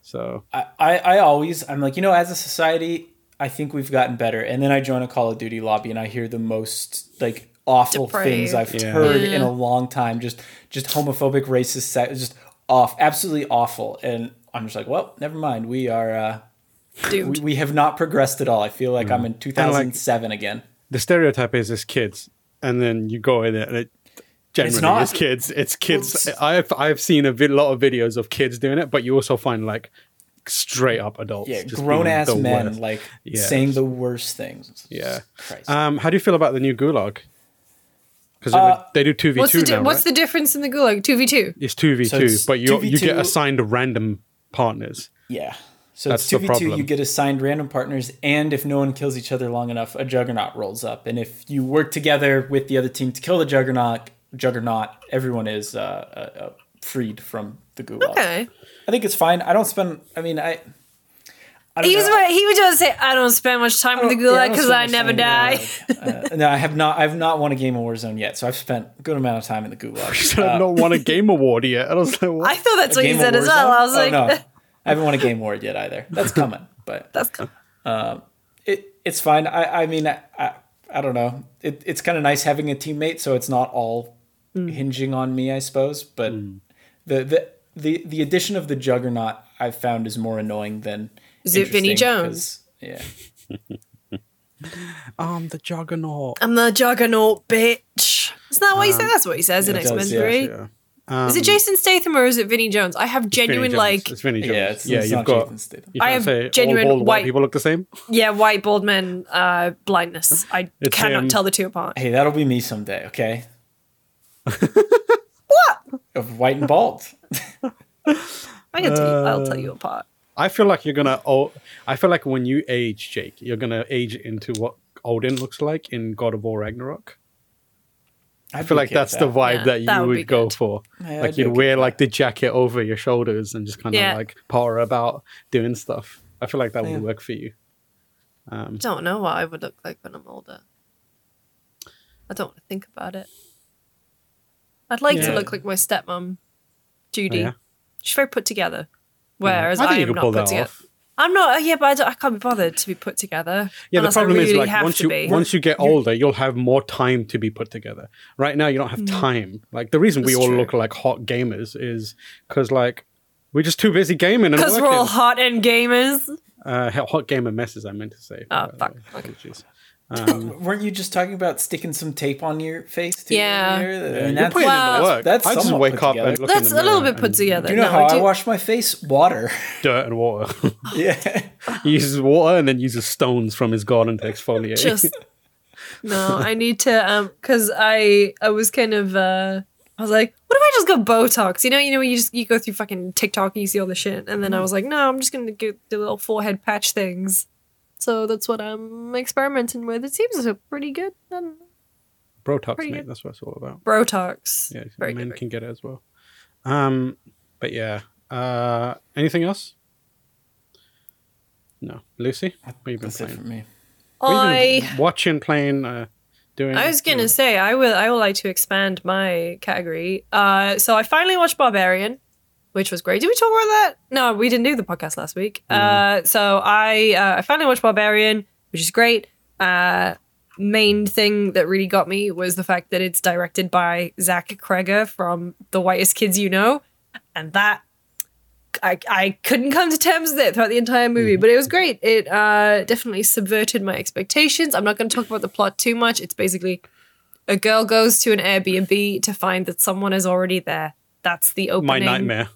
So I, I always, I'm like, you know, as a society, I think we've gotten better. And then I join a Call of Duty lobby and I hear the most like awful Depraved. things I've yeah. heard yeah. in a long time. Just just homophobic, racist, just off, absolutely awful. And I'm just like, well, never mind. We are, uh, we, we have not progressed at all. I feel like mm. I'm in two thousand seven like, again. The stereotype is it's kids. And then you go in there and it, generally it's, not, it's kids. It's kids. It's, I've, I've seen a vid- lot of videos of kids doing it, but you also find like, straight up adults, yeah, grown ass men, worst. like yeah. saying the worst things. Yeah. Christ. Um, how do you feel about the new Gulag? Because uh, they do two v two what's the di- now. What's right? the difference in the Gulag? two v two It's two v two, so it's but you you get assigned random partners. Yeah. So that's it's two v two, you get assigned random partners, and if no one kills each other long enough, a Juggernaut rolls up. And if you work together with the other team to kill the Juggernaut, Juggernaut, everyone is uh, uh, freed from the Gulag. Okay. I think it's fine. I don't spend. I mean, I. I don't he, was, he would just say, "I don't spend much time in the Gulag because yeah, I, I never die." Uh, no, I have not. I've not won a Game of Warzone yet, so I've spent a good amount of time in the Gulag. You said uh, I've not won a Game Award yet. I was like, what? I thought that's a what you said as well. I was oh, like, no, I haven't won a Game Award yet either. That's coming, but that's coming. Um, it it's fine. I I mean I I, I don't know. It it's kind of nice having a teammate, so it's not all mm. hinging on me, I suppose. But mm. the the. The the addition of the Juggernaut I've found is more annoying than is it Vinnie Jones? Yeah. I'm the Juggernaut. I'm the Juggernaut, bitch. Isn't that what um, he says? That's what he says yeah, in X Men Three. Yeah, yeah. Um, is it Jason Statham or is it Vinnie Jones? I have genuine like. It's Vinnie Jones. Yeah, it's, yeah it's you've got. You I have say genuine all bald white, white people look the same. Yeah, white bald men uh, blindness. I it's cannot him. tell the two apart. Hey, that'll be me someday. Okay. What? Of white and bald. I can tell you, I'll tell you apart. I feel like you're gonna. Oh, I feel like when you age, Jake, you're gonna age into what Odin looks like in God of War Ragnarok. I, I feel like that's that. the vibe yeah, that you that would, would go good. for. Yeah, like you'd wear like the jacket over your shoulders and just kind of yeah. like power about doing stuff. I feel like that yeah. would work for you. Um, I don't know what I would look like when I'm older. I don't want to think about it. I'd like yeah. to look like my stepmom. Judy, oh, yeah? She's very put together, whereas yeah. I, I am not put together. Off. I'm not, yeah, but I, don't, I can't be bothered to be put together. Yeah, the problem really is like once you be. once you get older, you'll have more time to be put together. Right now, you don't have time. Like the reason That's we all true. look like hot gamers is because like we're just too busy gaming and working. Because we're all hot and gamers. Uh, hot gamer messes, I meant to say. Oh fuck! Okay. Jeez. Um, weren't you just talking about sticking some tape on your face? Too? Yeah, yeah that's, you're well, in the work. That's, that's I just wake up together. and look That's in the a little bit put together. Do you know no, how I, I wash my face? Water, dirt, and water. yeah, he uses water and then uses stones from his garden to exfoliate. Just no, I need to um because I I was kind of uh I was like, what if I just got Botox? You know, you know, you just you go through fucking TikTok and you see all this shit, and then I was like, no, I'm just gonna get the little forehead patch things. So that's what I'm experimenting with. It seems pretty good. Brotox, pretty mate. Good. That's what it's all about. Brotox. Yeah, very men good. Can get it as well. Um, but yeah. Uh, anything else? No. Lucy, what have you been that's playing? That's it for me. I... Been watching, playing, uh, doing... I was going to say, I will, I would like to expand my category. Uh, so I finally watched Barbarian. Which was great. Did we talk about that? No, we didn't do the podcast last week. Mm. Uh, so I uh, I finally watched Barbarian, which is great. Uh, main thing that really got me was the fact that it's directed by Zach Kreger from The Whitest Kids You Know. And that, I, I couldn't come to terms with it throughout the entire movie, mm. but it was great. It uh, definitely subverted my expectations. I'm not going to talk about the plot too much. It's basically a girl goes to an Airbnb to find that someone is already there. That's the opening. My nightmare.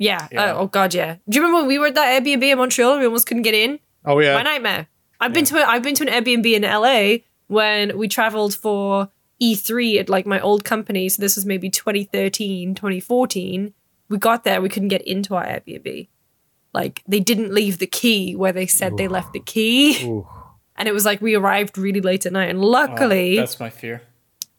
Yeah. yeah. Oh, oh, God, yeah. Do you remember when we were at that Airbnb in Montreal and we almost couldn't get in? Oh, yeah. My nightmare. I've yeah. been to a, I've been to an Airbnb in L A when we traveled for E three at, like, my old company. So this was maybe twenty thirteen, twenty fourteen We got there. We couldn't get into our Airbnb. Like, they didn't leave the key where they said Ooh. they left the key. Ooh. And it was like we arrived really late at night. And luckily... Oh, that's my fear.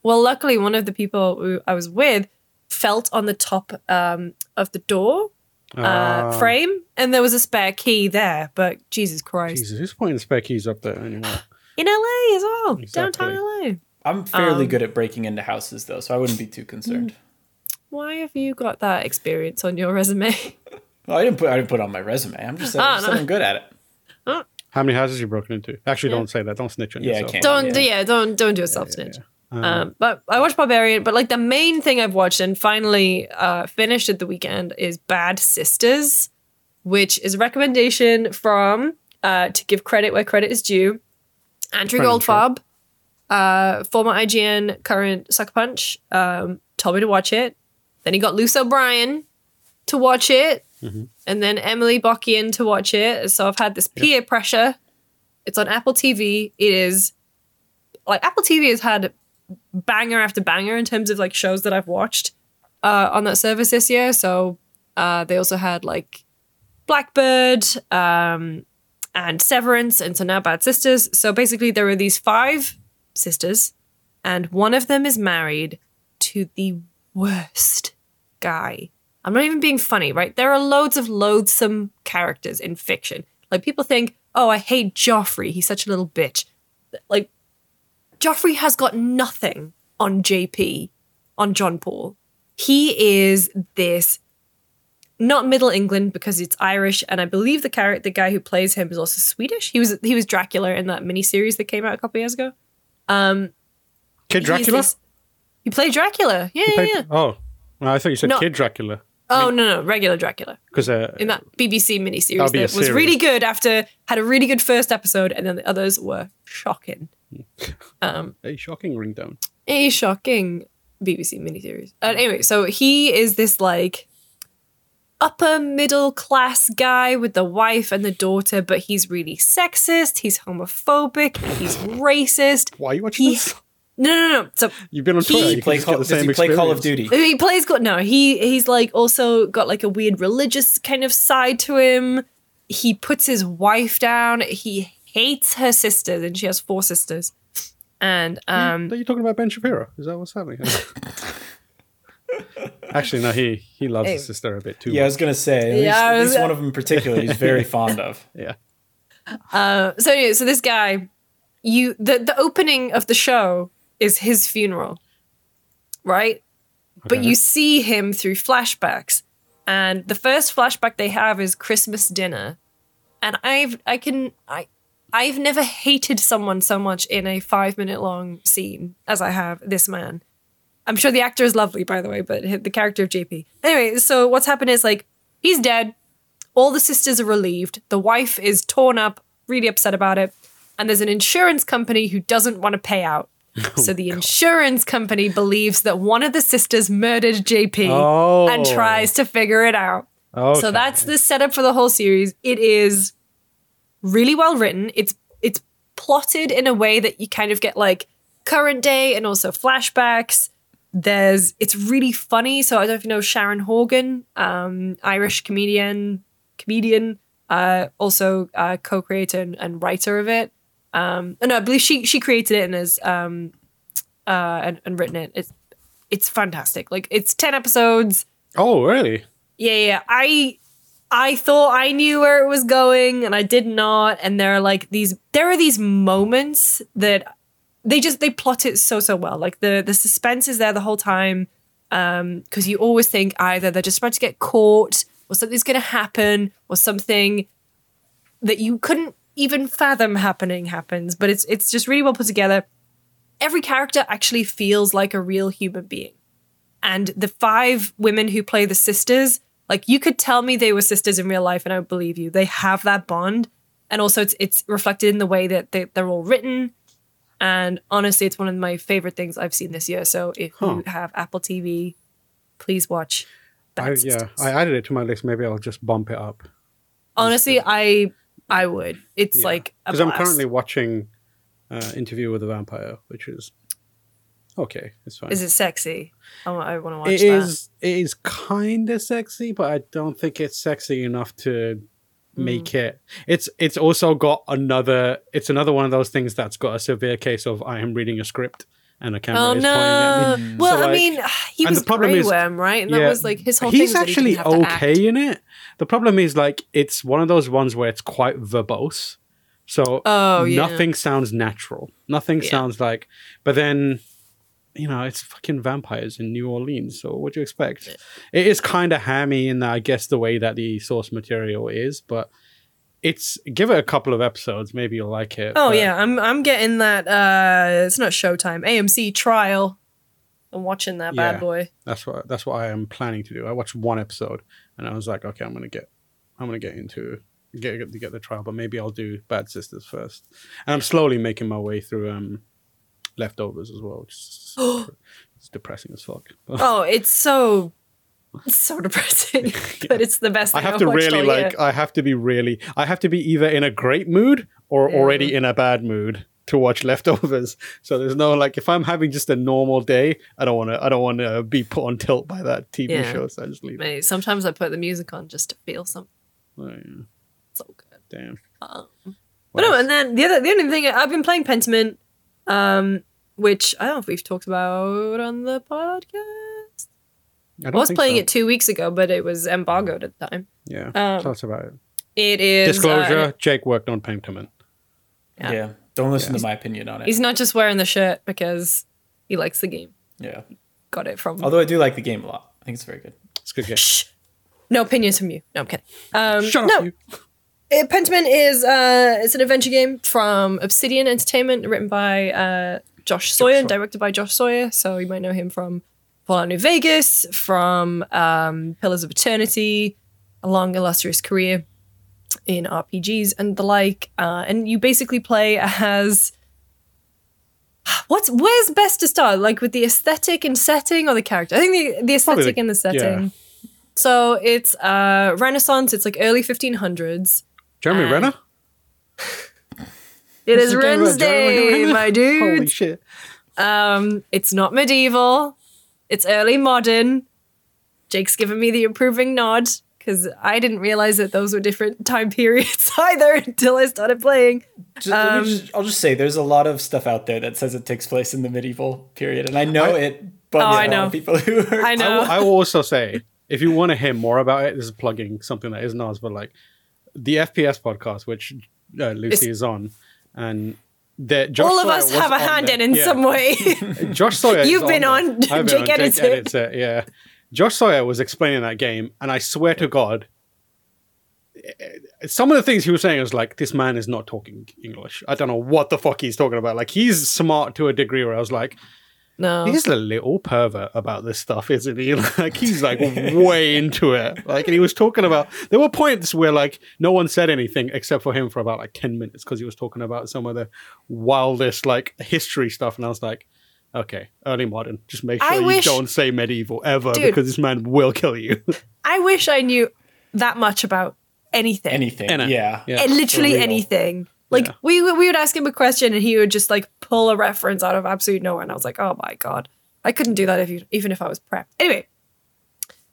Well, luckily, one of the people who I was with... felt on the top um, of the door uh, uh. frame, and there was a spare key there, but Jesus Christ. Jesus, who's pointing spare keys up there anyway? In L A as well, exactly. Downtown L A. I'm fairly um, good at breaking into houses, though, so I wouldn't be too concerned. Why have you got that experience on your resume? Well, I didn't put I didn't put on my resume. I'm just saying oh, I'm no. good at it. Oh, How many houses you broken into? Actually, yeah. don't say that. Don't snitch on yeah, yourself. Can't, don't yeah. yeah, don't don't do a self snitch. Yeah, yeah, yeah. um, um, but I watched Barbarian, but like the main thing I've watched and finally uh, finished at the weekend is Bad Sisters, which is a recommendation from uh, to give credit where credit is due, Andrew Goldfarb, uh, former I G N, current Sucker Punch, um, told me to watch it. Then he got Luce O'Brien to watch it. Mm-hmm. And then Emily Bockian to watch it. So I've had this peer yep. pressure. It's on Apple T V. It is like Apple T V has had banger after banger in terms of like shows that I've watched uh, on that service this year. So uh, they also had like Blackbird um, and Severance, and so now Bad Sisters. So basically there are these five sisters and one of them is married to the worst guy. I'm not even being funny, right? There are loads of loathsome characters in fiction. Like, people think, oh, I hate Joffrey. He's such a little bitch. Like, Joffrey has got nothing on J P, on John Paul. He is this, not Middle England because it's Irish, and I believe the character, the guy who plays him is also Swedish. He was he was Dracula in that miniseries that came out a couple of years ago. Um, Kid Dracula? This, he played Dracula. Yeah, he yeah, played, yeah. Oh, well, I thought you said not, Kid Dracula. Oh, I mean, no, no, regular Dracula. Because uh, in that B B C miniseries that was really good after, had a really good first episode, and then the others were shocking. Um, a shocking ringtone. A shocking B B C miniseries. Uh, anyway, so he is this like upper middle class guy with the wife and the daughter, but he's really sexist, he's homophobic, he's racist. Why are you watching he, this? No, no, no. So you've been on Twitter. He, you plays Call, the same he play Call of Duty? He plays Call. No, he he's like also got like a weird religious kind of side to him. He puts his wife down. He hates her sisters, and she has four sisters. And um, are you talking about Ben Shapiro? Is that what's happening? Actually, no. He he loves hey. his sister a bit too. Yeah, much. I was gonna say. At least, yeah, at least was, one of them in particular he's very fond of. Yeah. Uh, so anyway, so this guy, you the the opening of the show is his funeral, right? Okay. But you see him through flashbacks. And the first flashback they have is Christmas dinner. And I've I can I I've never hated someone so much in a five minute long scene as I have this man. I'm sure the actor is lovely, by the way, but the character of J P. Anyway, so what's happened is like he's dead. All the sisters are relieved. The wife is torn up, really upset about it. And there's an insurance company who doesn't want to pay out. Oh, so the insurance God. company believes that one of the sisters murdered J P oh. and tries to figure it out. Okay. So that's the setup for the whole series. It is really well written. It's it's plotted in a way that you kind of get like current day and also flashbacks. There's it's really funny. So I don't know if you know Sharon Horgan, um, Irish comedian, comedian, uh, also uh, co-creator and, and writer of it. Um, no, I believe she she created it and has um, uh, and, and written it. It's it's fantastic. Like it's ten episodes. Oh, really? Yeah, yeah. I I thought I knew where it was going, and I did not. And there are like these there are these moments that they just they plot it so so well. Like the the suspense is there the whole time because um, you always think either they're just about to get caught, or something's going to happen, or something that you couldn't even fathom happening happens, but it's it's just really well put together. Every character actually feels like a real human being. And the five women who play the sisters, like you could tell me they were sisters in real life and I would believe you. They have that bond. And also it's it's reflected in the way that they, they're all written. And honestly, it's one of my favorite things I've seen this year. So if huh. you have Apple T V, please watch Bad I, Sisters. Yeah, I added it to my list. Maybe I'll just bump it up. Honestly, instead. I... I would. It's yeah. like a Because I'm currently watching uh, Interview with a Vampire, which is okay. It's fine. Is it sexy? I want, I want to watch it that. Is, it is kind of sexy, but I don't think it's sexy enough to make mm. it. It's it's also got another, it's another one of those things that's got a severe case of I am reading a script and a camera oh, is no. pointing at me. Well, so, like, I mean, he was Grey Worm, right? And yeah, that was like his whole thing. He's actually that he didn't have to okay act. in it. The problem is, like, it's one of those ones where it's quite verbose. So oh, yeah. nothing sounds natural. Nothing yeah. sounds like... But then, you know, it's fucking vampires in New Orleans. So what do you expect? Yeah. It is kind of hammy in, I guess, the way that the source material is. But It's give it a couple of episodes, maybe you'll like it. Oh but. yeah, I'm I'm getting that. Uh, it's not Showtime, A M C trial. I'm watching that yeah, bad boy. That's what that's what I am planning to do. I watched one episode and I was like, okay, I'm gonna get, I'm gonna get into get get, get the trial, but maybe I'll do Bad Sisters first. And I'm slowly making my way through um, Leftovers as well, which is it's depressing as fuck. Oh, it's so. It's so depressing, yeah. But it's the best thing I have I've to really like. Year. I have to be really. I have to be either in a great mood or yeah. already in a bad mood to watch Leftovers. So there's no like. If I'm having just a normal day, I don't want to. I don't want to be put on tilt by that T V yeah. show. So I just leave. It. Sometimes I put the music on just to feel something. Oh, yeah. So good. Damn. Um, but no, and then the other, the only thing I've been playing Pentiment, um, which I don't know if we've talked about on the podcast. I, I was playing so. it two weeks ago, but it was embargoed at the time. Yeah, um, tell us about it. It is disclosure. Uh, Jake worked on Pentiment. Yeah. yeah, don't listen yeah. to my opinion on it. He's not just wearing the shirt because he likes the game. Yeah, got it from. Although I do like the game a lot. I think it's very good. It's a good game. Shh. No opinions from you. No, I'm kidding. Um, Shut no. up. You. It, Pentiment is uh, it's an adventure game from Obsidian Entertainment, written by uh, Josh Sawyer and directed by Josh Sawyer. So you might know him from. Fallout New Vegas, from um, Pillars of Eternity, a long illustrious career in R P Gs and the like, uh, and you basically play as what's where's best to start, like with the aesthetic and setting or the character? I think the, the aesthetic the, and the setting. Yeah. So it's uh, Renaissance. It's like early fifteen hundreds. Jeremy and... Renner. It is Wednesday, my dude. Holy shit! Um, it's not medieval. It's early modern. Jake's given me the approving nod because I didn't realize that those were different time periods either until I started playing. Just, um, just, I'll just say there's a lot of stuff out there that says it takes place in the medieval period, and I know I, it bums oh, a lot of people who are... I know. I will, I will also say, if you want to hear more about it, this is plugging something that isn't ours, but like the F P S podcast, which uh, Lucy it's, is on, and... Josh All of Sawyer us have a hand there. in in yeah. some way. Josh Sawyer. You've been on, on. Jake, Jake edits it. Edits it. Yeah, Josh Sawyer was explaining that game, and I swear to God, some of the things he was saying was like, "This man is not talking English. I don't know what the fuck he's talking about." Like he's smart to a degree where I was like, "No, he's a little pervert about this stuff, isn't he?" Like he's like way into it. Like, and he was talking about there were points where like no one said anything except for him for about like ten minutes because he was talking about some of the wildest like history stuff, and I was like, okay, early modern. Just make sure I you wish, don't say medieval ever, dude, because this man will kill you. I wish I knew that much about anything. Anything, Anna. yeah, yeah. literally anything. Like yeah. we we would ask him a question and he would just like pull a reference out of absolute nowhere. And I was like, oh my God, I couldn't do that if you, even if I was prepped. Anyway,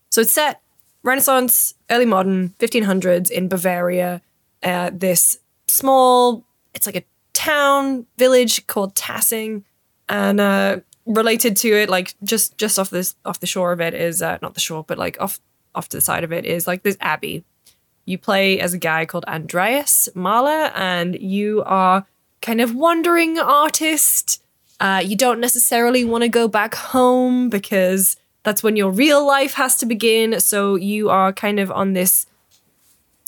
so it's set Renaissance, early modern, fifteen hundreds in Bavaria. Uh, this small, it's like a town village called Tassing, and uh, related to it, like just just off this off the shore of it is uh, not the shore, but like off off to the side of it is like this abbey. You play as a guy called Andreas Mahler, and you are kind of wandering artist. Uh, you don't necessarily want to go back home because that's when your real life has to begin. So you are kind of on this,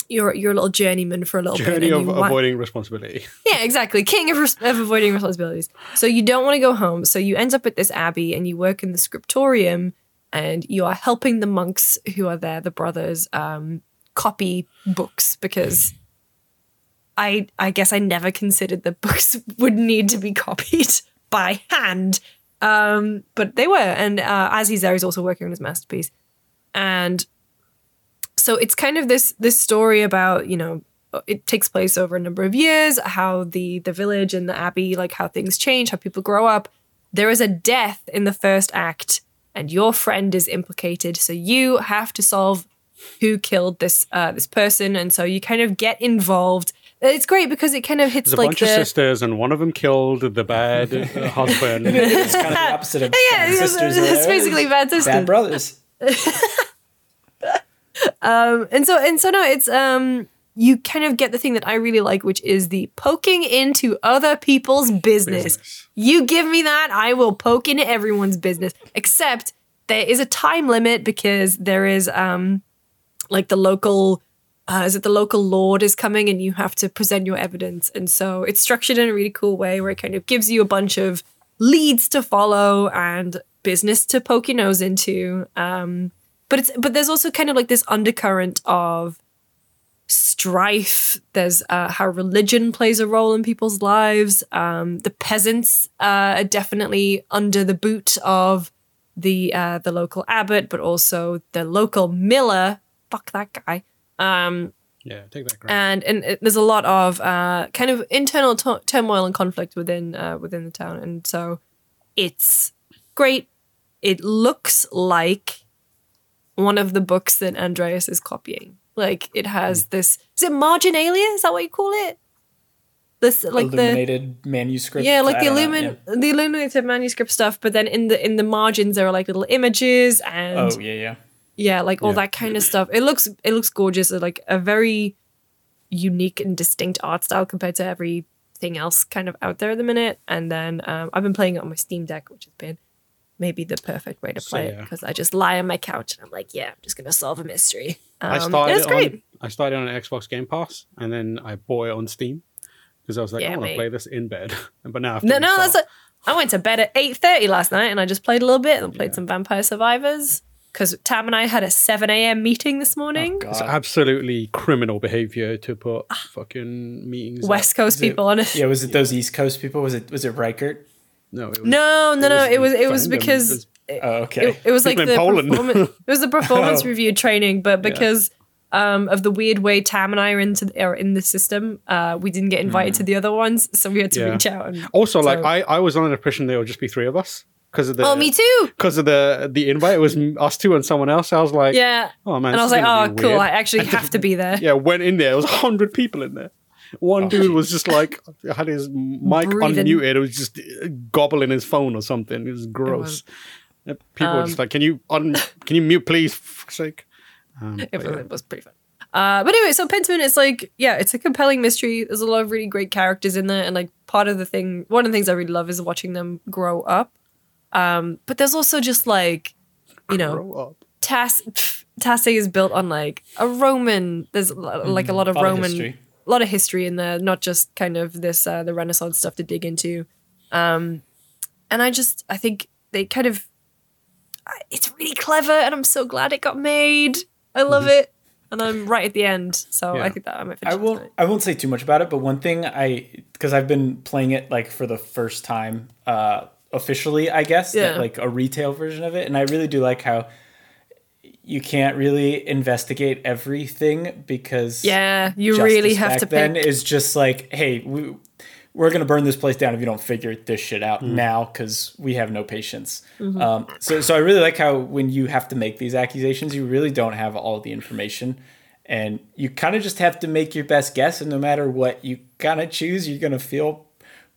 you're, you're a little journeyman for a little Journey bit. Journey of wa- avoiding responsibility. Yeah, exactly. King of, res- of avoiding responsibilities. So you don't want to go home. So you end up at this abbey and you work in the scriptorium, and you are helping the monks who are there, the brothers, um, copy books, because I I guess I never considered that books would need to be copied by hand. Um, but they were. And uh, as he's there, he's also working on his masterpiece. And so it's kind of this this story about, you know, it takes place over a number of years, how the the village and the abbey, like how things change, how people grow up. There is a death in the first act and your friend is implicated. So you have to solve who killed this uh, this person, and so you kind of get involved. It's great because it kind of hits There's like a bunch the... of sisters, and one of them killed the bad uh, husband. It's kind of the opposite of yeah, bad sisters. It's basically bad sisters, bad brothers. um, and so and so no, it's um, you kind of get the thing that I really like, which is the poking into other people's business. business. You give me that, I will poke into everyone's business. Except there is a time limit because there is um. like the local uh, is it the local lord is coming and you have to present your evidence. And so it's structured in a really cool way where it kind of gives you a bunch of leads to follow and business to poke your nose into. Um, but it's but there's also kind of like this undercurrent of strife. There's uh, how religion plays a role in people's lives. Um, the peasants uh, are definitely under the boot of the uh, the local abbot, but also the local miller. Fuck that guy. Um, yeah, take that. Grant. And and it, there's a lot of uh, kind of internal to- turmoil and conflict within uh, within the town, and so it's great. It looks like one of the books that Andreas is copying. Like it has mm. this. Is it marginalia? Is that what you call it? This like illuminated the, manuscript. Yeah, like the illumin know, yeah. the illuminated manuscript stuff. But then in the in the margins there are like little images and oh yeah yeah yeah like all yeah. that kind of stuff. It looks it looks gorgeous. It's like a very unique and distinct art style compared to everything else kind of out there at the minute. And then um, I've been playing it on my Steam Deck, which has been maybe the perfect way to play so, yeah. it because I just lie on my couch and I'm like, yeah, I'm just gonna solve a mystery. Um, I started it great. On, I started on an Xbox Game Pass and then I bought it on Steam. Because I was like, yeah, I want to play this in bed. But now I've no, no, that's a, I went to bed at eight thirty last night and I just played a little bit and played yeah. some Vampire Survivors. Because Tam and I had a seven a.m. meeting this morning. Oh, it's absolutely criminal behavior to put fucking meetings. West up. Coast was people it, on it. Yeah, was it those East Coast people? Was it was it Reichert? No, it was, no, no, no. It was it was, it was because was, it, oh, okay. It, it was people like the performance. It was the performance oh. review training, but because. Yeah. Um, of the weird way Tam and I are into are in the system, uh, we didn't get invited mm. to the other ones, so we had to yeah. reach out. And, also, so. like I, I was under the impression there would just be three of us because of the. Oh, me too. Because of the the invite, it was us two and someone else. I was like, yeah. Oh man, and I was like, oh cool, weird. I actually and have just, to be there. Yeah, went in there. There was a hundred people in there. One oh, dude geez. was just like had his mic Breathing. unmuted. It was just gobbling his phone or something. It was gross. It was, people um, were just like, can you un- can you mute please? For fuck's sake. Um, it, was, yeah. it was pretty fun. Uh, but anyway, so Pentiment is like, yeah, it's a compelling mystery. There's a lot of really great characters in there. And like part of the thing, one of the things I really love is watching them grow up. Um, but there's also just like, you know, Tas- Tasse is built on like a Roman. There's like a lot of a lot Roman, of a lot of history in there, not just kind of this, uh, the Renaissance stuff to dig into. Um, and I just, I think they kind of, it's really clever and I'm so glad it got made. I love it, and I'm right at the end, so yeah. I think that I might finish. I won't. I won't say too much about it, but one thing I, because I've been playing it like for the first time uh, officially, I guess, yeah. that, like a retail version of it, and I really do like how you can't really investigate everything because yeah, you Justice really have back to. Then pick. Is just like, hey, we, we're gonna burn this place down if you don't figure this shit out mm. now because we have no patience. Mm-hmm. Um, so, so I really like how when you have to make these accusations, you really don't have all the information, and you kind of just have to make your best guess. And no matter what you kind of choose, you're gonna feel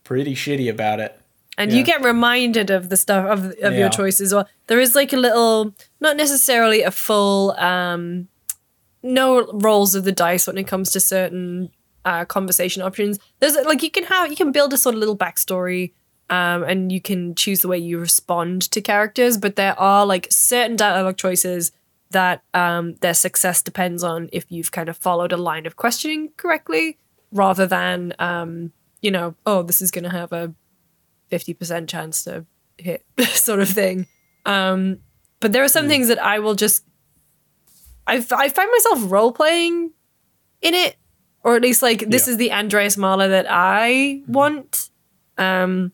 pretty shitty about it. And yeah. you get reminded of the stuff of of yeah. your choices. Well, there is like a little, not necessarily a full, um, no rolls of the dice when it comes to certain. Uh, conversation options. There's like you can have you can build a sort of little backstory, um, and you can choose the way you respond to characters. But there are like certain dialogue choices that um, their success depends on if you've kind of followed a line of questioning correctly, rather than um, you know, oh, this is going to have a fifty percent chance to hit sort of thing. Um, but there are some mm. things that I will just I've, I find myself role playing in it. Or at least, like, this yeah. is the Andreas Mahler that I want. Um,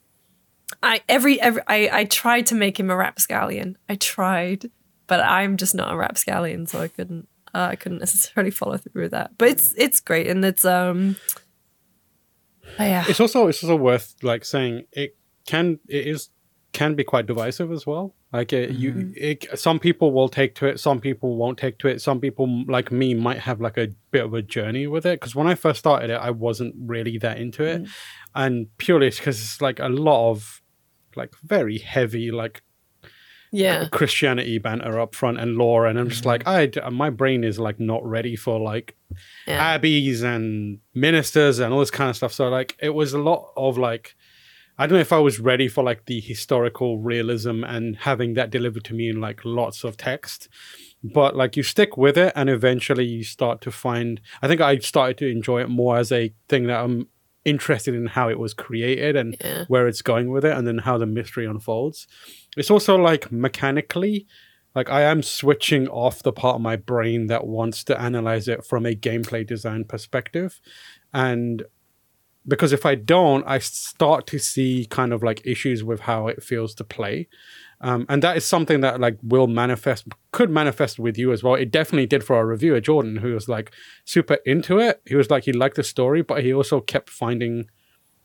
I every, every I, I tried to make him a rapscallion. I tried, but I'm just not a rapscallion, so I couldn't uh, I couldn't necessarily follow through with that. But it's it's great, and it's um, oh, yeah. It's also it's also worth like saying it can it is can be quite divisive as well. Like it, mm-hmm. you, it, some people will take to it. Some people won't take to it. Some people like me might have like a bit of a journey with it. Because when I first started it, I wasn't really that into it, mm. and purely because it's like a lot of like very heavy like yeah uh, Christianity banter up front and lore, and I'm mm-hmm. just like I my brain is like not ready for like yeah. abbeys and ministers and all this kind of stuff. So like it was a lot of like. I don't know if I was ready for like the historical realism and having that delivered to me in like lots of text. But like you stick with it and eventually you start to find, I think I started to enjoy it more as a thing that I'm interested in how it was created and yeah. where it's going with it, and then how the mystery unfolds. It's also like mechanically, like I am switching off the part of my brain that wants to analyze it from a gameplay design perspective. And because if I don't, I start to see kind of like issues with how it feels to play. Um, and that is something that like will manifest, could manifest with you as well. It definitely did for our reviewer, Jordan, who was like super into it. He was like, he liked the story, but he also kept finding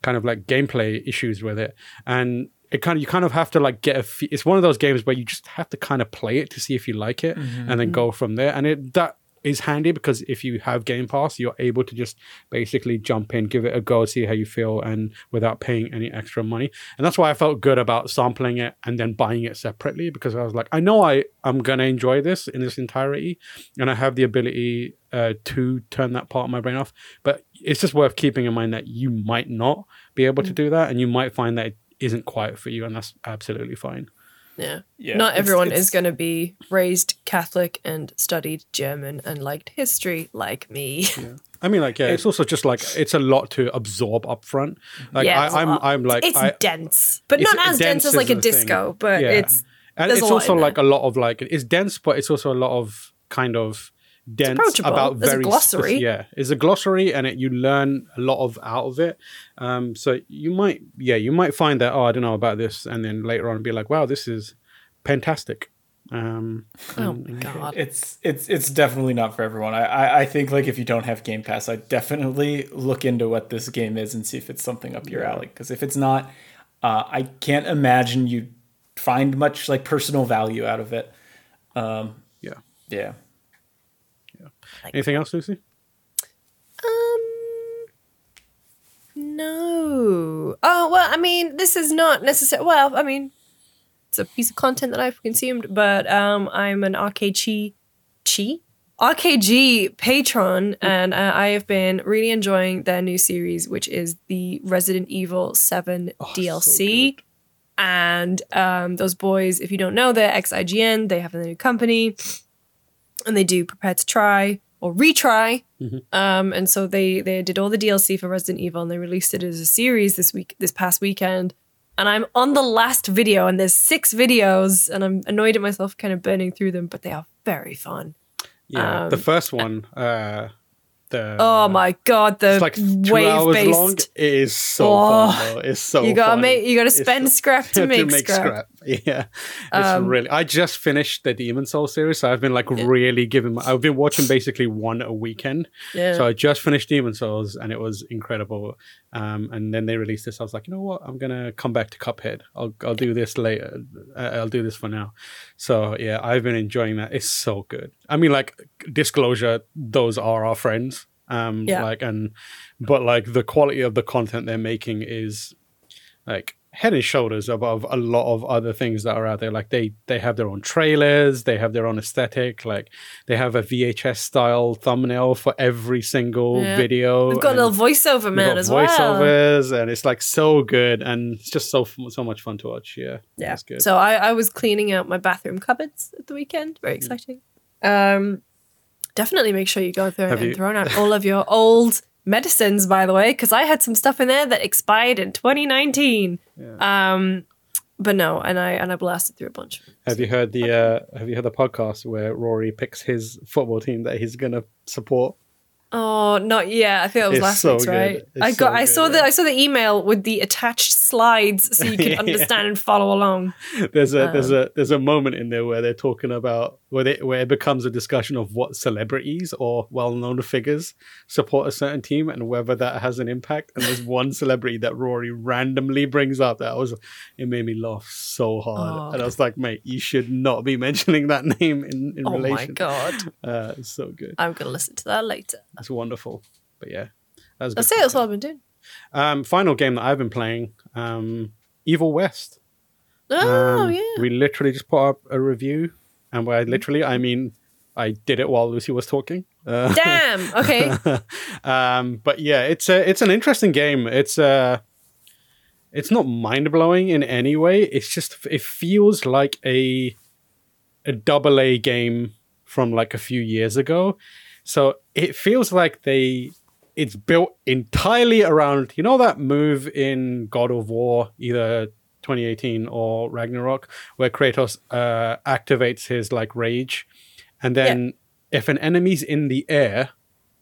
kind of like gameplay issues with it. And it kind of, you kind of have to like get a, f- it's one of those games where you just have to kind of play it to see if you like it mm-hmm. and then go from there. And it, that is handy because if you have Game Pass, you're able to just basically jump in, give it a go, see how you feel, and without paying any extra money. And that's why I felt good about sampling it and then buying it separately, because I was like, I know I, I'm going to enjoy this in its entirety, and I have the ability uh, to turn that part of my brain off. But it's just worth keeping in mind that you might not be able mm. to do that, and you might find that it isn't quite for you, and that's absolutely fine. Yeah. yeah, not everyone it's, it's, is going to be raised Catholic and studied German and liked history like me. Yeah. I mean, like, yeah, it's also just like it's a lot to absorb up front. Like, yeah, I, I'm, I'm like, it's I, dense, but it's not as dense as like a disco. Thing. But yeah. it's and it's also like there. a lot of like it's dense, but it's also a lot of kind of dense about There's very a glossary. Spe- yeah, it's a glossary, and it you learn a lot of out of it. Um, so you might, yeah, you might find that, oh, I don't know about this, and then later on be like, wow, this is fantastic. Um, oh um, my god, it's it's it's definitely not for everyone. I, I I think like if you don't have Game Pass, I'd definitely look into what this game is and see if it's something up your yeah. alley. Because if it's not, uh, I can't imagine you find much like personal value out of it. Um, yeah, yeah. Like, anything else, Lucy? Um, no. Oh, well, I mean, this is not necessarily... Well, I mean, it's a piece of content that I've consumed, but um, I'm an R K G... Chi? R K G patron, and uh, I have been really enjoying their new series, which is the Resident Evil seven oh, D L C. So and um, those boys, if you don't know, they're ex I G N. They have a new company. And they do Prepare to Try or Retry. Mm-hmm. Um, and so they they did all the D L C for Resident Evil, and they released it as a series this week, this past weekend. And I'm on the last video, and there's six videos, and I'm annoyed at myself kind of burning through them, but they are very fun. Yeah, um, the first one, uh, the oh my god, the it's like two wave based long. It is so oh, fun. Though. It's so you gotta fun. make you gotta spend it's scrap to, to make, make scrap. scrap. Yeah, it's um, really. I just finished the Demon Souls series, so I've been like yeah. really giving. My, I've been watching basically one a weekend. Yeah. So I just finished Demon Souls, and it was incredible. Um, and then they released this. I was like, you know what? I'm gonna come back to Cuphead. I'll I'll do this later. I'll do this for now. So yeah, I've been enjoying that. It's so good. I mean, like disclosure, those are our friends. um yeah. like and but like the quality of the content they're making is like head and shoulders above a lot of other things that are out there. Like they they have their own trailers, they have their own aesthetic, like they have a V H S style thumbnail for every single yeah. video. We've got a little voiceover man as well. Voiceovers, and it's like so good, and it's just so so much fun to watch. Yeah, yeah. It's good. So I I was cleaning out my bathroom cupboards at the weekend. Very exciting. Mm. Um. Definitely make sure you go through Have and you? throw out all of your old medicines, by the way, because I had some stuff in there that expired in twenty nineteen. Yeah. Um, but no, and I and I blasted through a bunch. Have you heard the okay. uh, Have you heard the podcast where Rory picks his football team that he's gonna support? Oh, not yet. I think it was it's last so week's, right? I got. So I saw good, the. Yeah. I saw the email with the attached slides, so you can yeah. understand and follow along. There's a um, there's a there's a moment in there where they're talking about where they, where it becomes a discussion of what celebrities or well-known figures support a certain team and whether that has an impact. And there's one celebrity that Rory randomly brings up that I was it made me laugh so hard, oh. and I was like, mate, you should not be mentioning that name in in oh relation. Oh my god, uh, it's so good. I'm gonna listen to that later. That's wonderful, but yeah, that was good. I'll say that's what I've been doing. Um, final game that I've been playing, um, Evil West. Oh um, yeah, we literally just put up a review, and by literally I mean I did it while Lucy was talking. Uh, Damn. Okay. um, but yeah, it's a it's an interesting game. It's uh it's not mind blowing in any way. It's just it feels like a a double A game from like a few years ago. So it feels like they it's built entirely around, you know, that move in God of War, either twenty eighteen or Ragnarok, where Kratos uh, activates his like rage. And then yeah. if an enemy's in the air,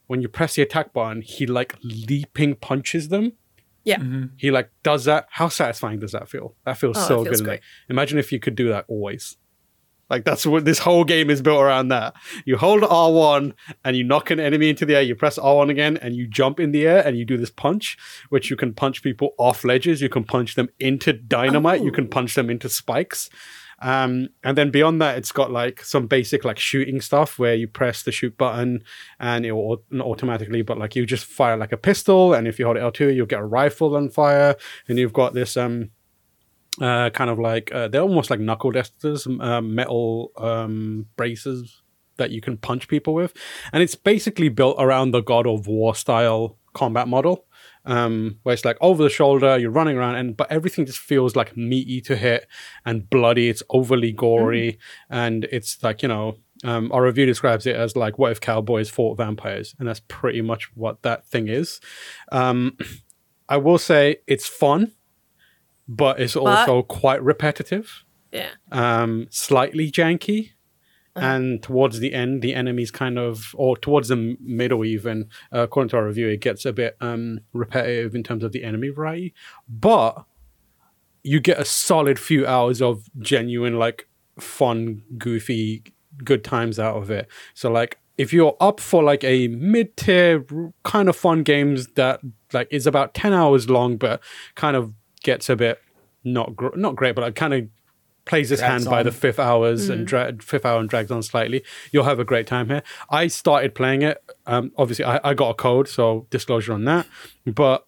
when you press the attack button, he like leaping punches them. Yeah. Mm-hmm. He like does that. How satisfying does that feel? That feels oh, so that feels good. Like, imagine if you could do that always. Like that's what this whole game is built around that. You hold R one and you knock an enemy into the air. You press R one again and you jump in the air and you do this punch, which you can punch people off ledges. You can punch them into dynamite. Oh. You can punch them into spikes. Um, and then beyond that, it's got like some basic like shooting stuff where you press the shoot button and it will not automatically, but like you just fire like a pistol. And if you hold L two, you'll get a rifle on fire. And you've got this um, uh, kind of like, uh, they're almost like knuckle dusters, uh, metal um, braces that you can punch people with. And it's basically built around the God of War style combat model. Um, where it's like over the shoulder, you're running around, and but everything just feels like meaty to hit and bloody. It's overly gory, mm-hmm. and it's like, you know, um, our review describes it as like, what if cowboys fought vampires? And that's pretty much what that thing is. Um, I will say it's fun, but it's but, also quite repetitive. Yeah. Um, slightly janky. And towards the end, the enemies kind of, or towards the middle even, uh, according to our review, it gets a bit um, repetitive in terms of the enemy variety. But you get a solid few hours of genuine, like, fun, goofy, good times out of it. So, like, if you're up for, like, a mid-tier kind of fun games that, like, is about ten hours long, but kind of gets a bit, not gr- not great, but like, kind of, plays his hand on. by the fifth hours mm-hmm. and dra- fifth hour and drags on slightly. You'll have a great time here. I started playing it. Um, obviously, I, I got a code, so disclosure on that. But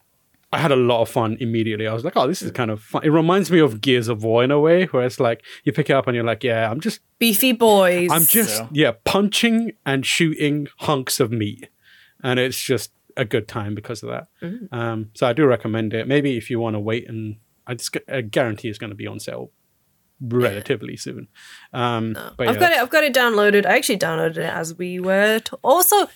I had a lot of fun immediately. I was like, oh, this is kind of fun. It reminds me of Gears of War in a way, where it's like you pick it up and you're like, yeah, I'm just... beefy boys. I'm just, yeah, yeah punching and shooting hunks of meat. And it's just a good time because of that. Mm-hmm. Um, so I do recommend it. Maybe if you want to wait, and I, just, I guarantee it's going to be on sale relatively soon. Um, no. but yeah. I've got it. I've got it downloaded. I actually downloaded it as we were. To- also,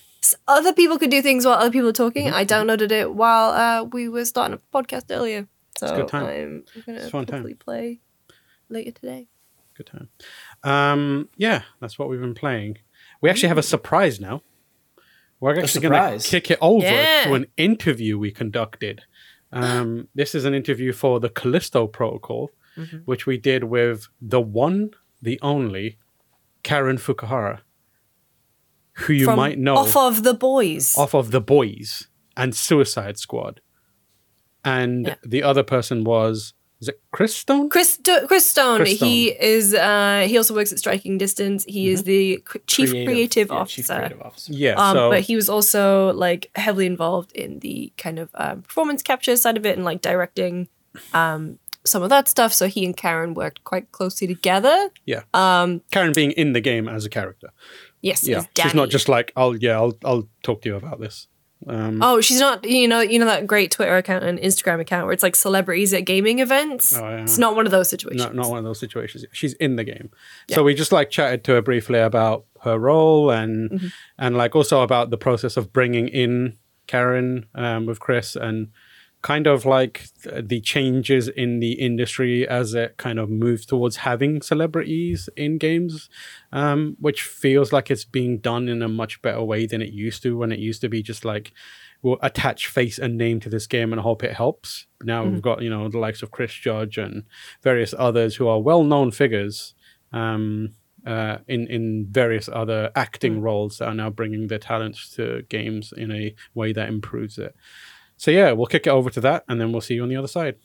other people could do things while other people were talking. Mm-hmm. I downloaded it while uh, we were starting a podcast earlier. So it's a good time. I'm, I'm going to probably play later today. Good time. Um, yeah, that's what we've been playing. We actually have a surprise now. We're actually going to kick it over yeah. to an interview we conducted. Um, this is an interview for the Callisto Protocol. Mm-hmm. Which we did with the one, the only, Karen Fukuhara, who you From might know. Off of The Boys. Off of The Boys and Suicide Squad. And yeah. the other person was, is it Chris Stone? Chris, Do- Chris Stone. Chris Stone. He is. Uh, he also works at Striking Distance. He mm-hmm. is the c- chief, creative, creative, yeah, officer. chief creative officer. Yeah, um, so. But he was also like heavily involved in the kind of um, performance capture side of it and like directing. Um, some of that stuff, so he and Karen worked quite closely together. Yeah. Um, Karen being in the game as a character. Yes, yeah. She's not just like, I'll yeah, I'll I'll talk to you about this. Um, oh, she's not, you know, you know that great Twitter account and Instagram account where it's like celebrities at gaming events. Oh, yeah. It's not one of those situations. Not, not one of those situations. She's in the game. Yeah. So we just like chatted to her briefly about her role and mm-hmm. and like also about the process of bringing in Karen um, with Chris and kind of like the changes in the industry as it kind of moves towards having celebrities in games, um, which feels like it's being done in a much better way than it used to, when it used to be just like, we'll attach face and name to this game and hope it helps. Now mm-hmm. we've got, you know, the likes of Chris Judge and various others who are well-known figures um, uh, in, in various other acting mm-hmm. roles that are now bringing their talents to games in a way that improves it. So yeah, we'll kick it over to that, and then we'll see you on the other side.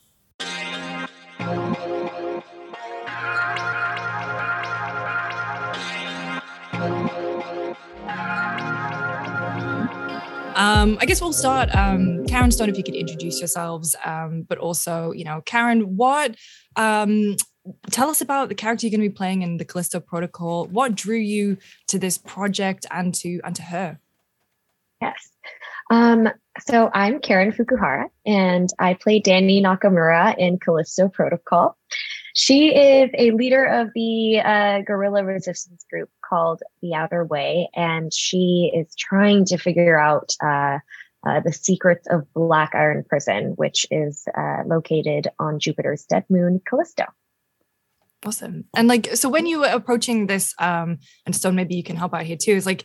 Um, I guess we'll start. Um, Karen Stone, if you could introduce yourselves, um, but also, you know, Karen, what? Um, tell us about the character you're going to be playing in the Callisto Protocol. What drew you to this project and to and to her? Yes. Um, so I'm Karen Fukuhara, and I play Danny Nakamura in Callisto Protocol. She is a leader of the uh, guerrilla resistance group called The Outer Way, and she is trying to figure out uh, uh, the secrets of Black Iron Prison, which is uh, located on Jupiter's dead moon, Callisto. Awesome. And like, so when you were approaching this, um, and Stone, maybe you can help out here too, is like,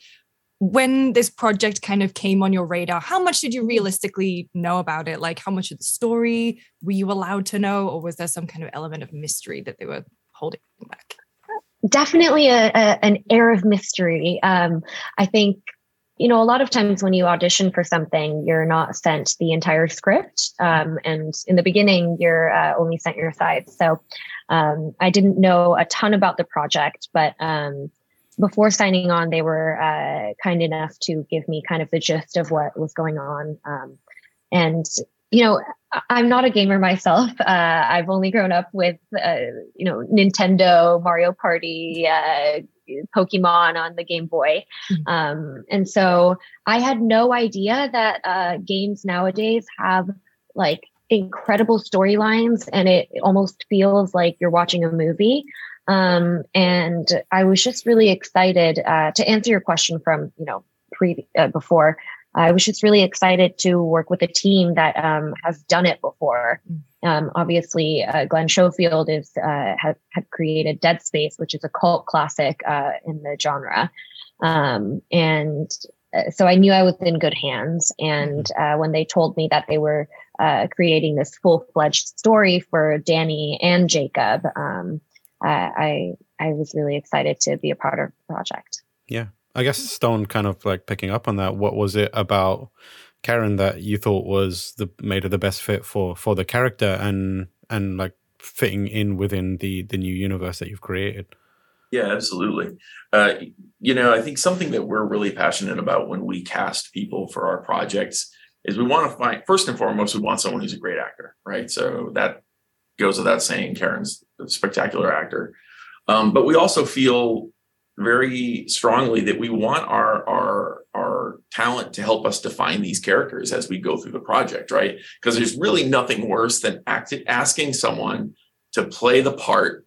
when this project kind of came on your radar, how much did you realistically know about it? Like, how much of the story were you allowed to know, or was there some kind of element of mystery that they were holding back? Definitely a, a, an air of mystery. Um, I think, you know, a lot of times when you audition for something, you're not sent the entire script. Um, and in the beginning, you're uh, only sent your sides. So um, I didn't know a ton about the project, but um, before signing on, they were uh, kind enough to give me kind of the gist of what was going on. Um, and, you know, I- I'm not a gamer myself. Uh, I've only grown up with, uh, you know, Nintendo, Mario Party, uh Pokemon on the Game Boy. Um, and so I had no idea that uh, games nowadays have like incredible storylines, and it almost feels like you're watching a movie. Um, and I was just really excited uh, to answer your question from, you know, pre- uh, before. I was just really excited to work with a team that um, has done it before. Um, obviously, uh, Glenn Schofield is uh, had, had created Dead Space, which is a cult classic uh, in the genre. Um, and so I knew I was in good hands. And uh, when they told me that they were uh, creating this full-fledged story for Danny and Jacob, um, I, I was really excited to be a part of the project. Yeah. I guess Stone, kind of like picking up on that, what was it about Karen that you thought was the made her the best fit for for the character and and like fitting in within the the new universe that you've created? Yeah, absolutely. Uh, you know, I think something that we're really passionate about when we cast people for our projects is we want to find, first and foremost, we want someone who's a great actor, right? So that goes without saying. Karen's a spectacular actor, um, but we also feel very strongly that we want our our our talent to help us define these characters as we go through the project, right? Because there's really nothing worse than act- asking someone to play the part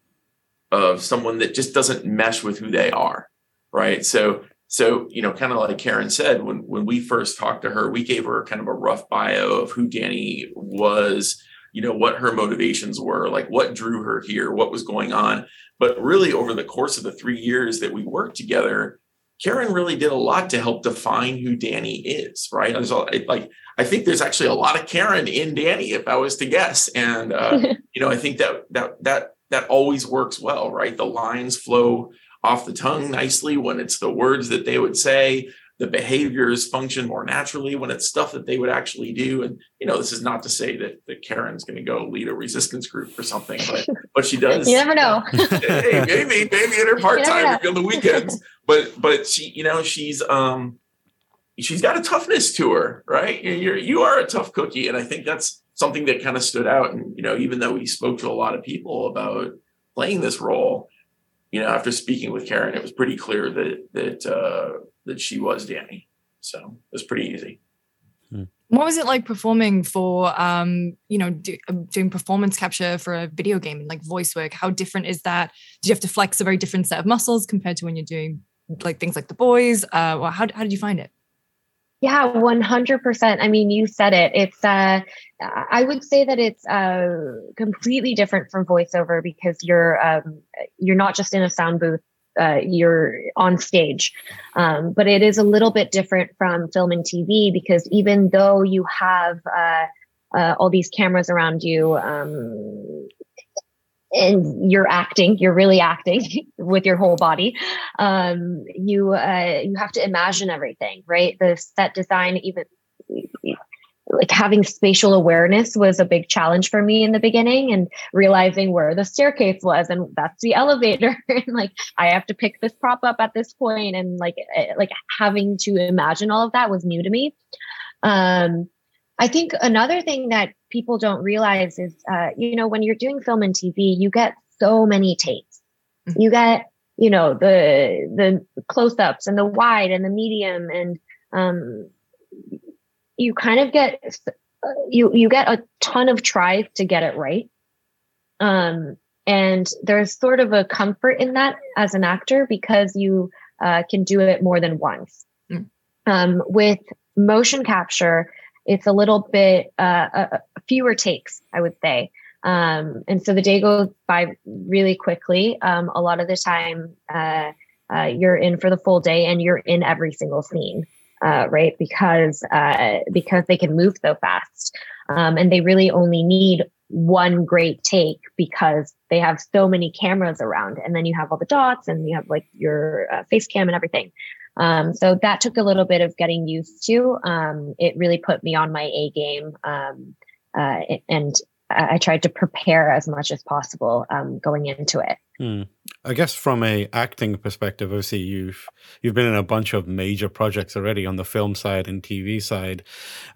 of someone that just doesn't mesh with who they are, right? So, so you know, kind of like Karen said, when, when we first talked to her, we gave her kind of a rough bio of who Danny was, you know, what her motivations were, like what drew her here, what was going on. But really, over the course of the three years that we worked together, Karen really did a lot to help define who Danny is, right? There's all, like, I think there's actually a lot of Karen in Danny, if I was to guess. And, uh, you know, I think that that that that always works well, right? The lines flow off the tongue nicely when it's the words that they would say. The behaviors function more naturally when it's stuff that they would actually do. And, you know, this is not to say that, that Karen's going to go lead a resistance group or something, but what she does. You never know. Hey, maybe, maybe in her part-time on the weekends. But, but she, you know, she's, um, she's got a toughness to her, right? You're, you are a tough cookie. And I think that's something that kind of stood out. And, you know, even though we spoke to a lot of people about playing this role, you know, after speaking with Karen, it was pretty clear that, that, uh, that she was Danny. So it was pretty easy. What was it like performing for, um, you know, do, doing performance capture for a video game and like voice work? How different is that? Did you have to flex a very different set of muscles compared to when you're doing like things like The Boys? Uh, or how, how did you find it? Yeah, one hundred percent. I mean, you said it. It's, uh, I would say that it's uh, completely different from voiceover because you're, um, you're not just in a sound booth. Uh, you're on stage. Um, but it is a little bit different from film and T V because even though you have uh, uh, all these cameras around you um, and you're acting, you're really acting with your whole body, um, you uh, you have to imagine everything, right? The set design, even like having spatial awareness was a big challenge for me in the beginning, and realizing where the staircase was and that's the elevator. And like, I have to pick this prop up at this point. And like, like having to imagine all of that was new to me. Um, I think another thing that people don't realize is, uh, you know, when you're doing film and T V, you get so many takes. You get, you know, the, the close-ups and the wide and the medium, and, um, you kind of get, you, you get a ton of tries to get it right. Um, And there's sort of a comfort in that as an actor because you uh, can do it more than once. Mm. Um, with motion capture, it's a little bit uh, uh, fewer takes, I would say. Um, and so the day goes by really quickly. Um, a lot of the time uh, uh, you're in for the full day and you're in every single scene, uh, right? Because uh, because they can move so fast. Um, and they really only need one great take because they have so many cameras around, and then you have all the dots and you have like your uh, face cam and everything. Um, so that took a little bit of getting used to. Um, it really put me on my A game. Um, uh, and I tried to prepare as much as possible, um, going into it. Hmm. I guess from a acting perspective, obviously you've, you've been in a bunch of major projects already on the film side and T V side.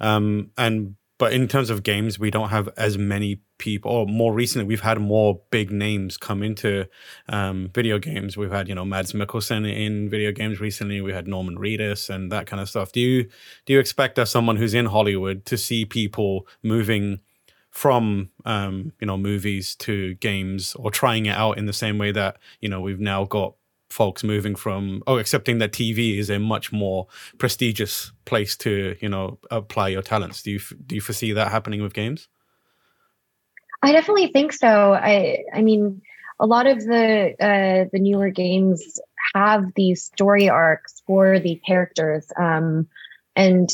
Um, and, But in terms of games, we don't have as many people, or more recently, we've had more big names come into um, video games. We've had, you know, Mads Mikkelsen in video games recently. We had Norman Reedus and that kind of stuff. Do you do you expect, as someone who's in Hollywood, to see people moving from, um, you know, movies to games, or trying it out in the same way that, you know, we've now got folks moving from, oh, accepting that T V is a much more prestigious place to, you know, apply your talents. Do you, do you foresee that happening with games? I definitely think so. I, I mean, a lot of the, uh, the newer games have these story arcs for the characters. Um, and,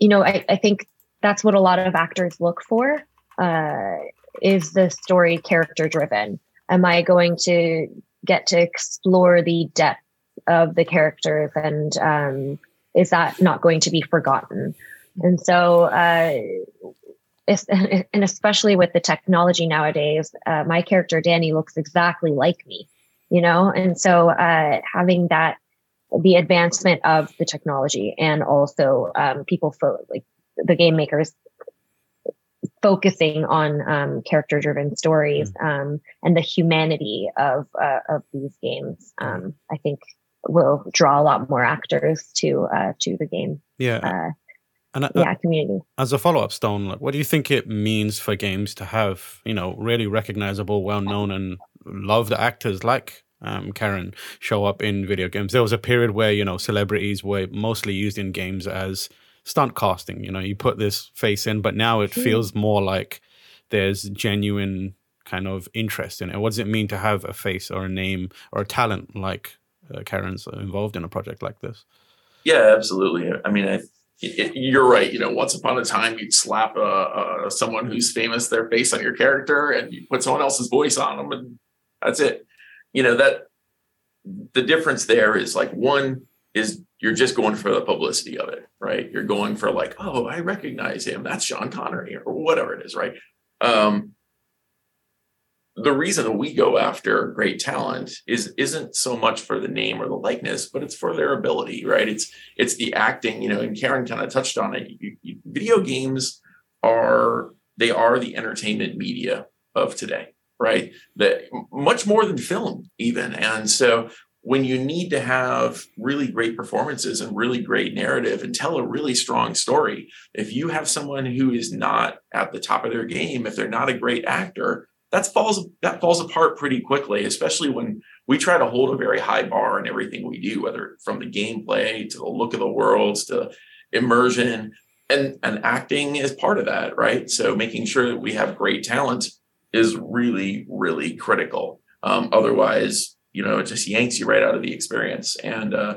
you know, I, I think that's what a lot of actors look for, uh, is the story character driven. Am I going to get to explore the depth of the characters, and um, is that not going to be forgotten? And so, uh, and especially with the technology nowadays, uh, my character Danny looks exactly like me, you know? And so uh, having that, the advancement of the technology, and also um, people, fo- like the game makers, focusing on um, character-driven stories um, and the humanity of uh, of these games, um, I think will draw a lot more actors to uh, to the game. Yeah, uh, and uh, yeah, community. As a follow-up, Stone, like, what do you think it means for games to have, you know, really recognizable, well-known, and loved actors like Um, Karen show up in video games? There was a period where, you know, celebrities were mostly used in games as stunt casting. You know, you put this face in, but now it feels more like there's genuine kind of interest in it. What does it mean to have a face or a name or a talent like uh, Karen's involved in a project like this? Yeah, absolutely. I mean, I, it, you're right. You know, once upon a time, you'd slap uh, uh, someone who's famous, their face on your character, and you put someone else's voice on them, and that's it. You know, that the difference there is, like, one is you're just going for the publicity of it, right? You're going for like, oh, I recognize him. That's Sean Connery or whatever it is, right? Um, the reason we go after great talent is isn't so much for the name or the likeness, but it's for their ability, right? It's it's the acting, you know. And Karen kind of touched on it. You, you, video games are they are the entertainment media of today, right? That much more than film, even, and so. When you need to have really great performances and really great narrative and tell a really strong story, if you have someone who is not at the top of their game, if they're not a great actor, that falls that falls apart pretty quickly, especially when we try to hold a very high bar in everything we do, whether from the gameplay to the look of the worlds to immersion. And, and acting is part of that, right? So making sure that we have great talent is really, really critical. Um, otherwise, you know, it just yanks you right out of the experience, and uh,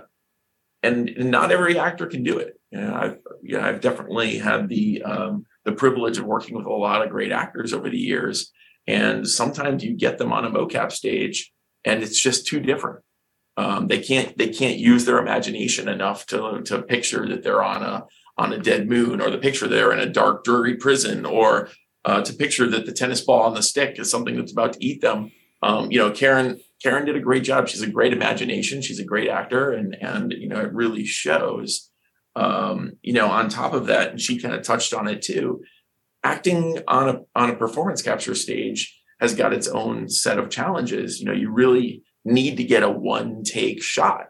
and not every actor can do it. You know, I've you know, I've definitely had the um, the privilege of working with a lot of great actors over the years, and sometimes you get them on a mocap stage, and it's just too different. Um, they can't they can't use their imagination enough to to picture that they're on a on a dead moon, or the picture they're in a dark, dirty prison, or uh, to picture that the tennis ball on the stick is something that's about to eat them. Um, you know, Karen. Karen did a great job. She's a great imagination. She's a great actor. And, and you know, it really shows, um, you know, on top of that, and she kind of touched on it too, acting on a, on a performance capture stage has got its own set of challenges. You know, you really need to get a one take shot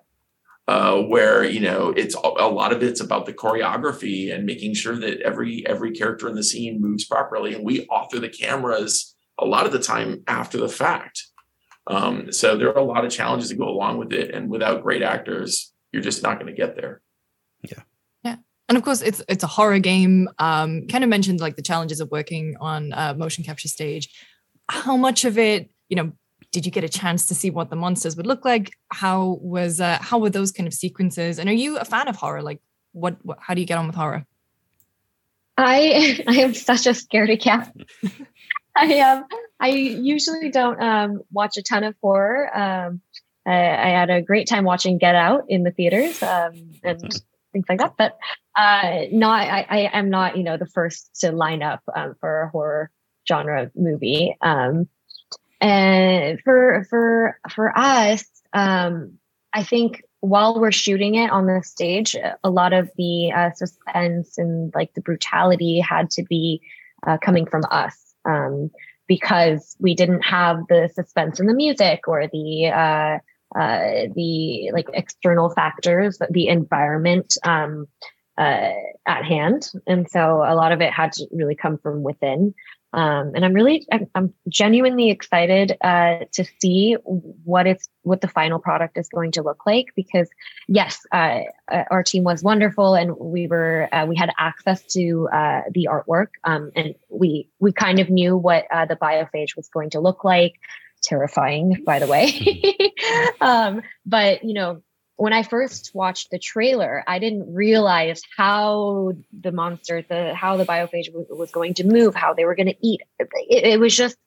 uh, where, you know, it's a lot of it's about the choreography and making sure that every, every character in the scene moves properly. And we author the cameras a lot of the time after the fact. Um, so there are a lot of challenges that go along with it. And without great actors, you're just not going to get there. Yeah. Yeah. And of course, it's it's a horror game. Um, kind of mentioned like the challenges of working on uh, motion capture stage. How much of it, you know, did you get a chance to see what the monsters would look like? How was uh, how were those kind of sequences? And are you a fan of horror? Like, what, what how do you get on with horror? I I am such a scaredy cat. I um I usually don't um watch a ton of horror. Um, I, I had a great time watching Get Out in the theaters um, and things like that. But uh, not I, I am not you know the first to line up um, for a horror genre movie. Um, and for for for us, um, I think while we're shooting it on the stage, a lot of the uh, suspense and like the brutality had to be uh, coming from us. Um, because we didn't have the suspense in the music or the uh, uh, the like external factors, but the environment um, uh, at hand, and so a lot of it had to really come from within. Um, and I'm really, I'm, I'm genuinely excited uh, to see what it's what the final product is going to look like. Because yes, uh, our team was wonderful, and we were uh, we had access to uh, the artwork, um, and we we kind of knew what uh, the biophage was going to look like. Terrifying, by the way. um, but you know, when I first watched the trailer, I didn't realize how the monster, the how the biophage w- was going to move, how they were going to eat. It, it was just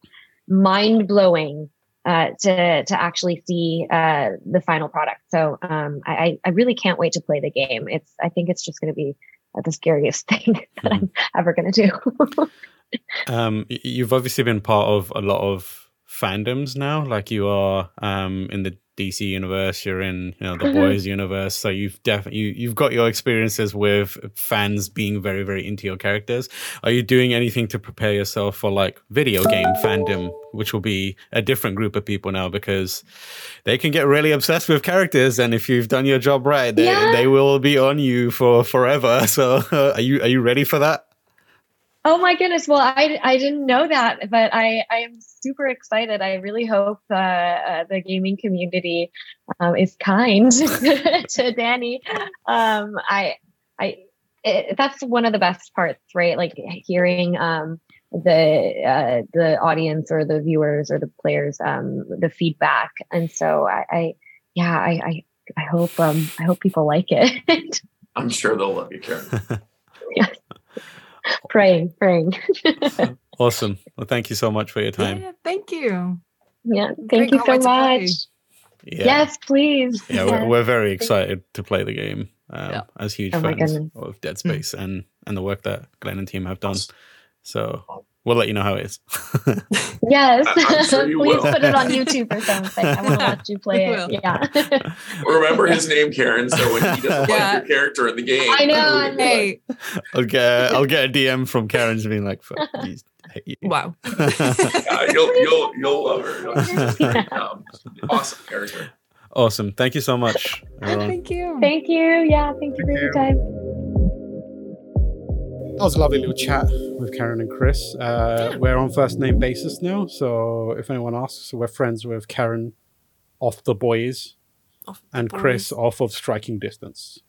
mind blowing uh, to to actually see uh, the final product. So um, I, I really can't wait to play the game. It's I think it's just going to be the scariest thing that mm. I'm ever going to do. um, you've obviously been part of a lot of fandoms now, like you are um, in the D C universe, you're in you know the mm-hmm. Boys universe, so you've definitely you, you've got your experiences with fans being very very into your characters. Are you doing anything to prepare yourself for like video game fandom, which will be a different group of people now because they can get really obsessed with characters, and if you've done your job right, they, yeah. they will be on you for forever. So uh, are you are you ready for that? Oh my goodness. Well, I, I didn't know that, but I, I am super excited. I really hope uh, uh, the gaming community um, is kind to Danny. Um, I, I, it, that's one of the best parts, right? Like hearing um, the, uh, the audience or the viewers or the players, um, the feedback. And so I, I yeah, I, I, I hope, um, I hope people like it. I'm sure they'll love your character. Yeah. Praying, praying. Awesome. Well, thank you so much for your time. Yeah, thank you. Yeah, thank Great you so much. Yeah. Yes, please. Yeah, yeah. We're, we're very excited to play the game um, yeah. as huge oh fans of Dead Space mm. and, and the work that Glenn and team have done. So we'll let you know how it is. Yes. I'm sure you will. Please put it on YouTube or something. I want to watch you play it. Yeah. Remember his name, Karen. So when he doesn't yeah. like your character in the game, I know. Hey. Like, I'll get I'll get a D M from Karen's being like, "Fuck, geez, I hate you." Wow. Yeah, you'll you'll you'll love her. Yeah. Um, awesome character. Awesome. Thank you so much. Everyone. Thank you. Thank you. Yeah. Thank, thank you for your time. That was a lovely little chat with Karen and Chris. Uh, yeah. We're on first name basis now, so if anyone asks, we're friends with Karen off the boys off the and boys. Chris off of striking distance.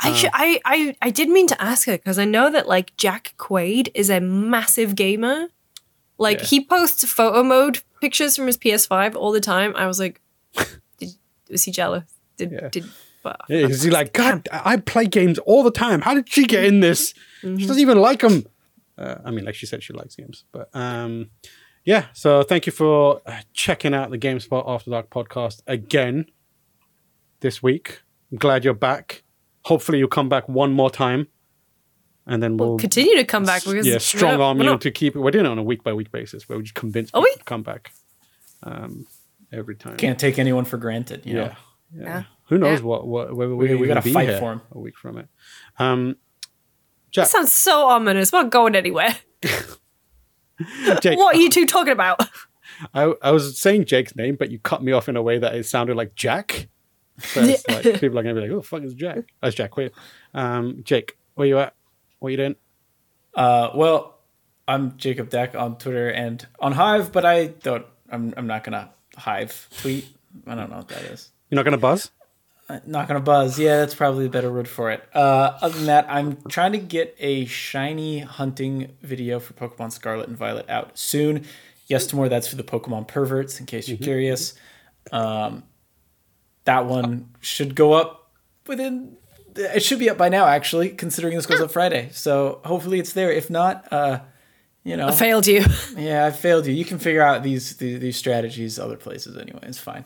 I, uh, sh- I, I, I did mean to ask her because I know that like Jack Quaid is a massive gamer. Like yeah. he posts photo mode pictures from his P S five all the time. I was like, did, was he jealous? Did yeah. did? Yeah, he's like, God, I play games all the time. How did she get in this? Mm-hmm. She doesn't even like them. Uh, I mean, like she said, she likes games. But um, yeah, so thank you for checking out the GameSpot After Dark podcast again this week. I'm glad you're back. Hopefully you'll come back one more time. And then we'll, we'll continue to come back. Because yeah, strong arm you to keep it. We're doing it on a week-by-week basis where we just convince people to come back um, every time. Can't take anyone for granted. You yeah. know? Yeah. yeah. Who knows yeah. what, what, whether we, we, we got to fight for him a week from it. Um, Jack. That sounds so ominous. We're not going anywhere. Jake, what are you two talking about? I, I was saying Jake's name, but you cut me off in a way that it sounded like Jack. So it's like, people are going to be like, who the fuck is Jack? That's Jack Quaid. Um, Jake, where you at? What are you doing? Uh, well, I'm Jacob Deck on Twitter and on Hive, but I don't. I'm I'm not gonna Hive tweet. I don't know what that is. You're not gonna buzz? I'm not gonna buzz. Yeah, that's probably a better word for it. Uh, other than that, I'm trying to get a shiny hunting video for Pokémon Scarlet and Violet out soon. Yes, to more. That's for the Pokémon perverts, in case you're mm-hmm. curious. Um, that one should go up within. It should be up by now, actually, considering this goes up Friday. So hopefully it's there. If not, uh, you know, I failed you. Yeah, I failed you. You can figure out these these, these strategies other places anyway. It's fine.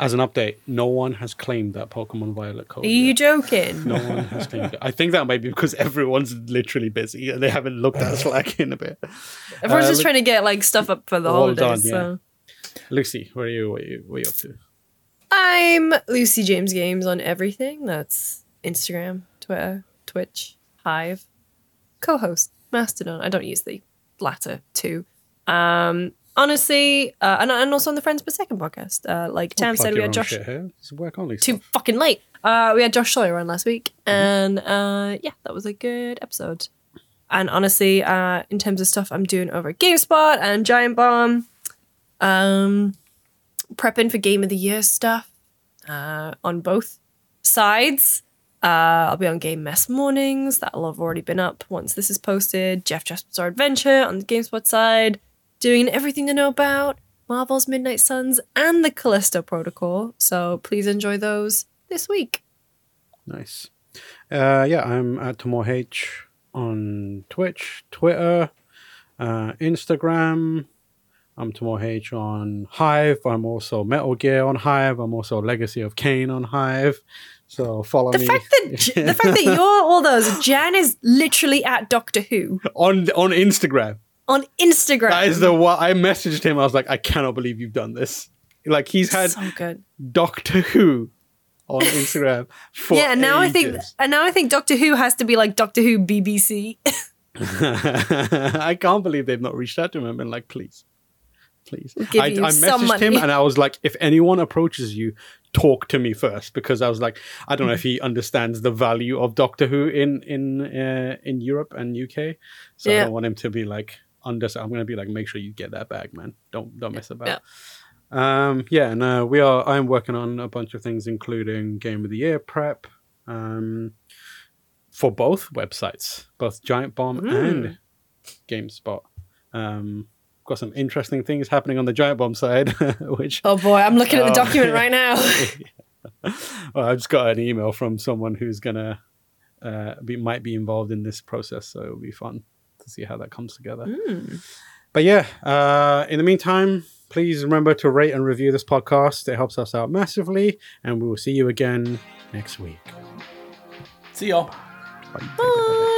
As an update, no one has claimed that Pokemon Violet code. Are you yet. joking? No one has claimed it. I think that might be because everyone's literally busy and they haven't looked at Slack in a bit. Everyone's uh, just look, trying to get like stuff up for the holidays. Well done, so. Yeah. Lucy, what are you, what are you, what are you up to? I'm Lucy James Games on everything. That's Instagram, Twitter, Twitch, Hive, co-host, Mastodon. I don't use the latter two. Um... Honestly, uh, and, and also on the Friends Per Second podcast. Uh, like Tam said, we had Josh. Work only too fucking late. Uh, we had Josh Sawyer on last week. Mm-hmm. And uh, yeah, that was a good episode. And honestly, uh, in terms of stuff I'm doing over at GameSpot and Giant Bomb, um, prepping for Game of the Year stuff uh, on both sides. Uh, I'll be on Game Mess Mornings. That'll have already been up once this is posted. Jeff Jasper's Our Adventure on the GameSpot side. Doing everything to know about Marvel's Midnight Suns and the Callisto Protocol. So please enjoy those this week. Nice. Uh, yeah, I'm at Tomor H on Twitch, Twitter, uh, Instagram. I'm Tomor H on Hive. I'm also Metal Gear on Hive. I'm also Legacy of Kain on Hive. So follow the me. Fact that, the fact that you're all those, Jan is literally at Doctor Who. On on Instagram. On Instagram. That is the one. I messaged him. I was like, I cannot believe you've done this. Like, he's had so good. Doctor Who on Instagram for yeah, and now ages. I think, and now I think Doctor Who has to be like Doctor Who B B C. I can't believe they've not reached out to him and been like, please, please. I, I messaged him and I was like, if anyone approaches you, talk to me first, because I was like, I don't know if he understands the value of Doctor Who in in uh, in Europe and U K. So yeah. I don't want him to be like. Under, so I'm gonna be like, make sure you get that bag, man. Don't don't mess about. Yeah. Um, yeah, and no, we are. I'm working on a bunch of things, including Game of the Year prep, um, for both websites, both Giant Bomb mm. and GameSpot. Um, got some interesting things happening on the Giant Bomb side. Which oh boy, I'm looking um, at the document right now. Well, I just got an email from someone who's gonna uh, be might be involved in this process, so it'll be fun. See how that comes together. Mm. But yeah, uh, in the meantime, please remember to rate and review this podcast. It helps us out massively, and we will see you again next week. See y'all. Bye. Bye. Bye.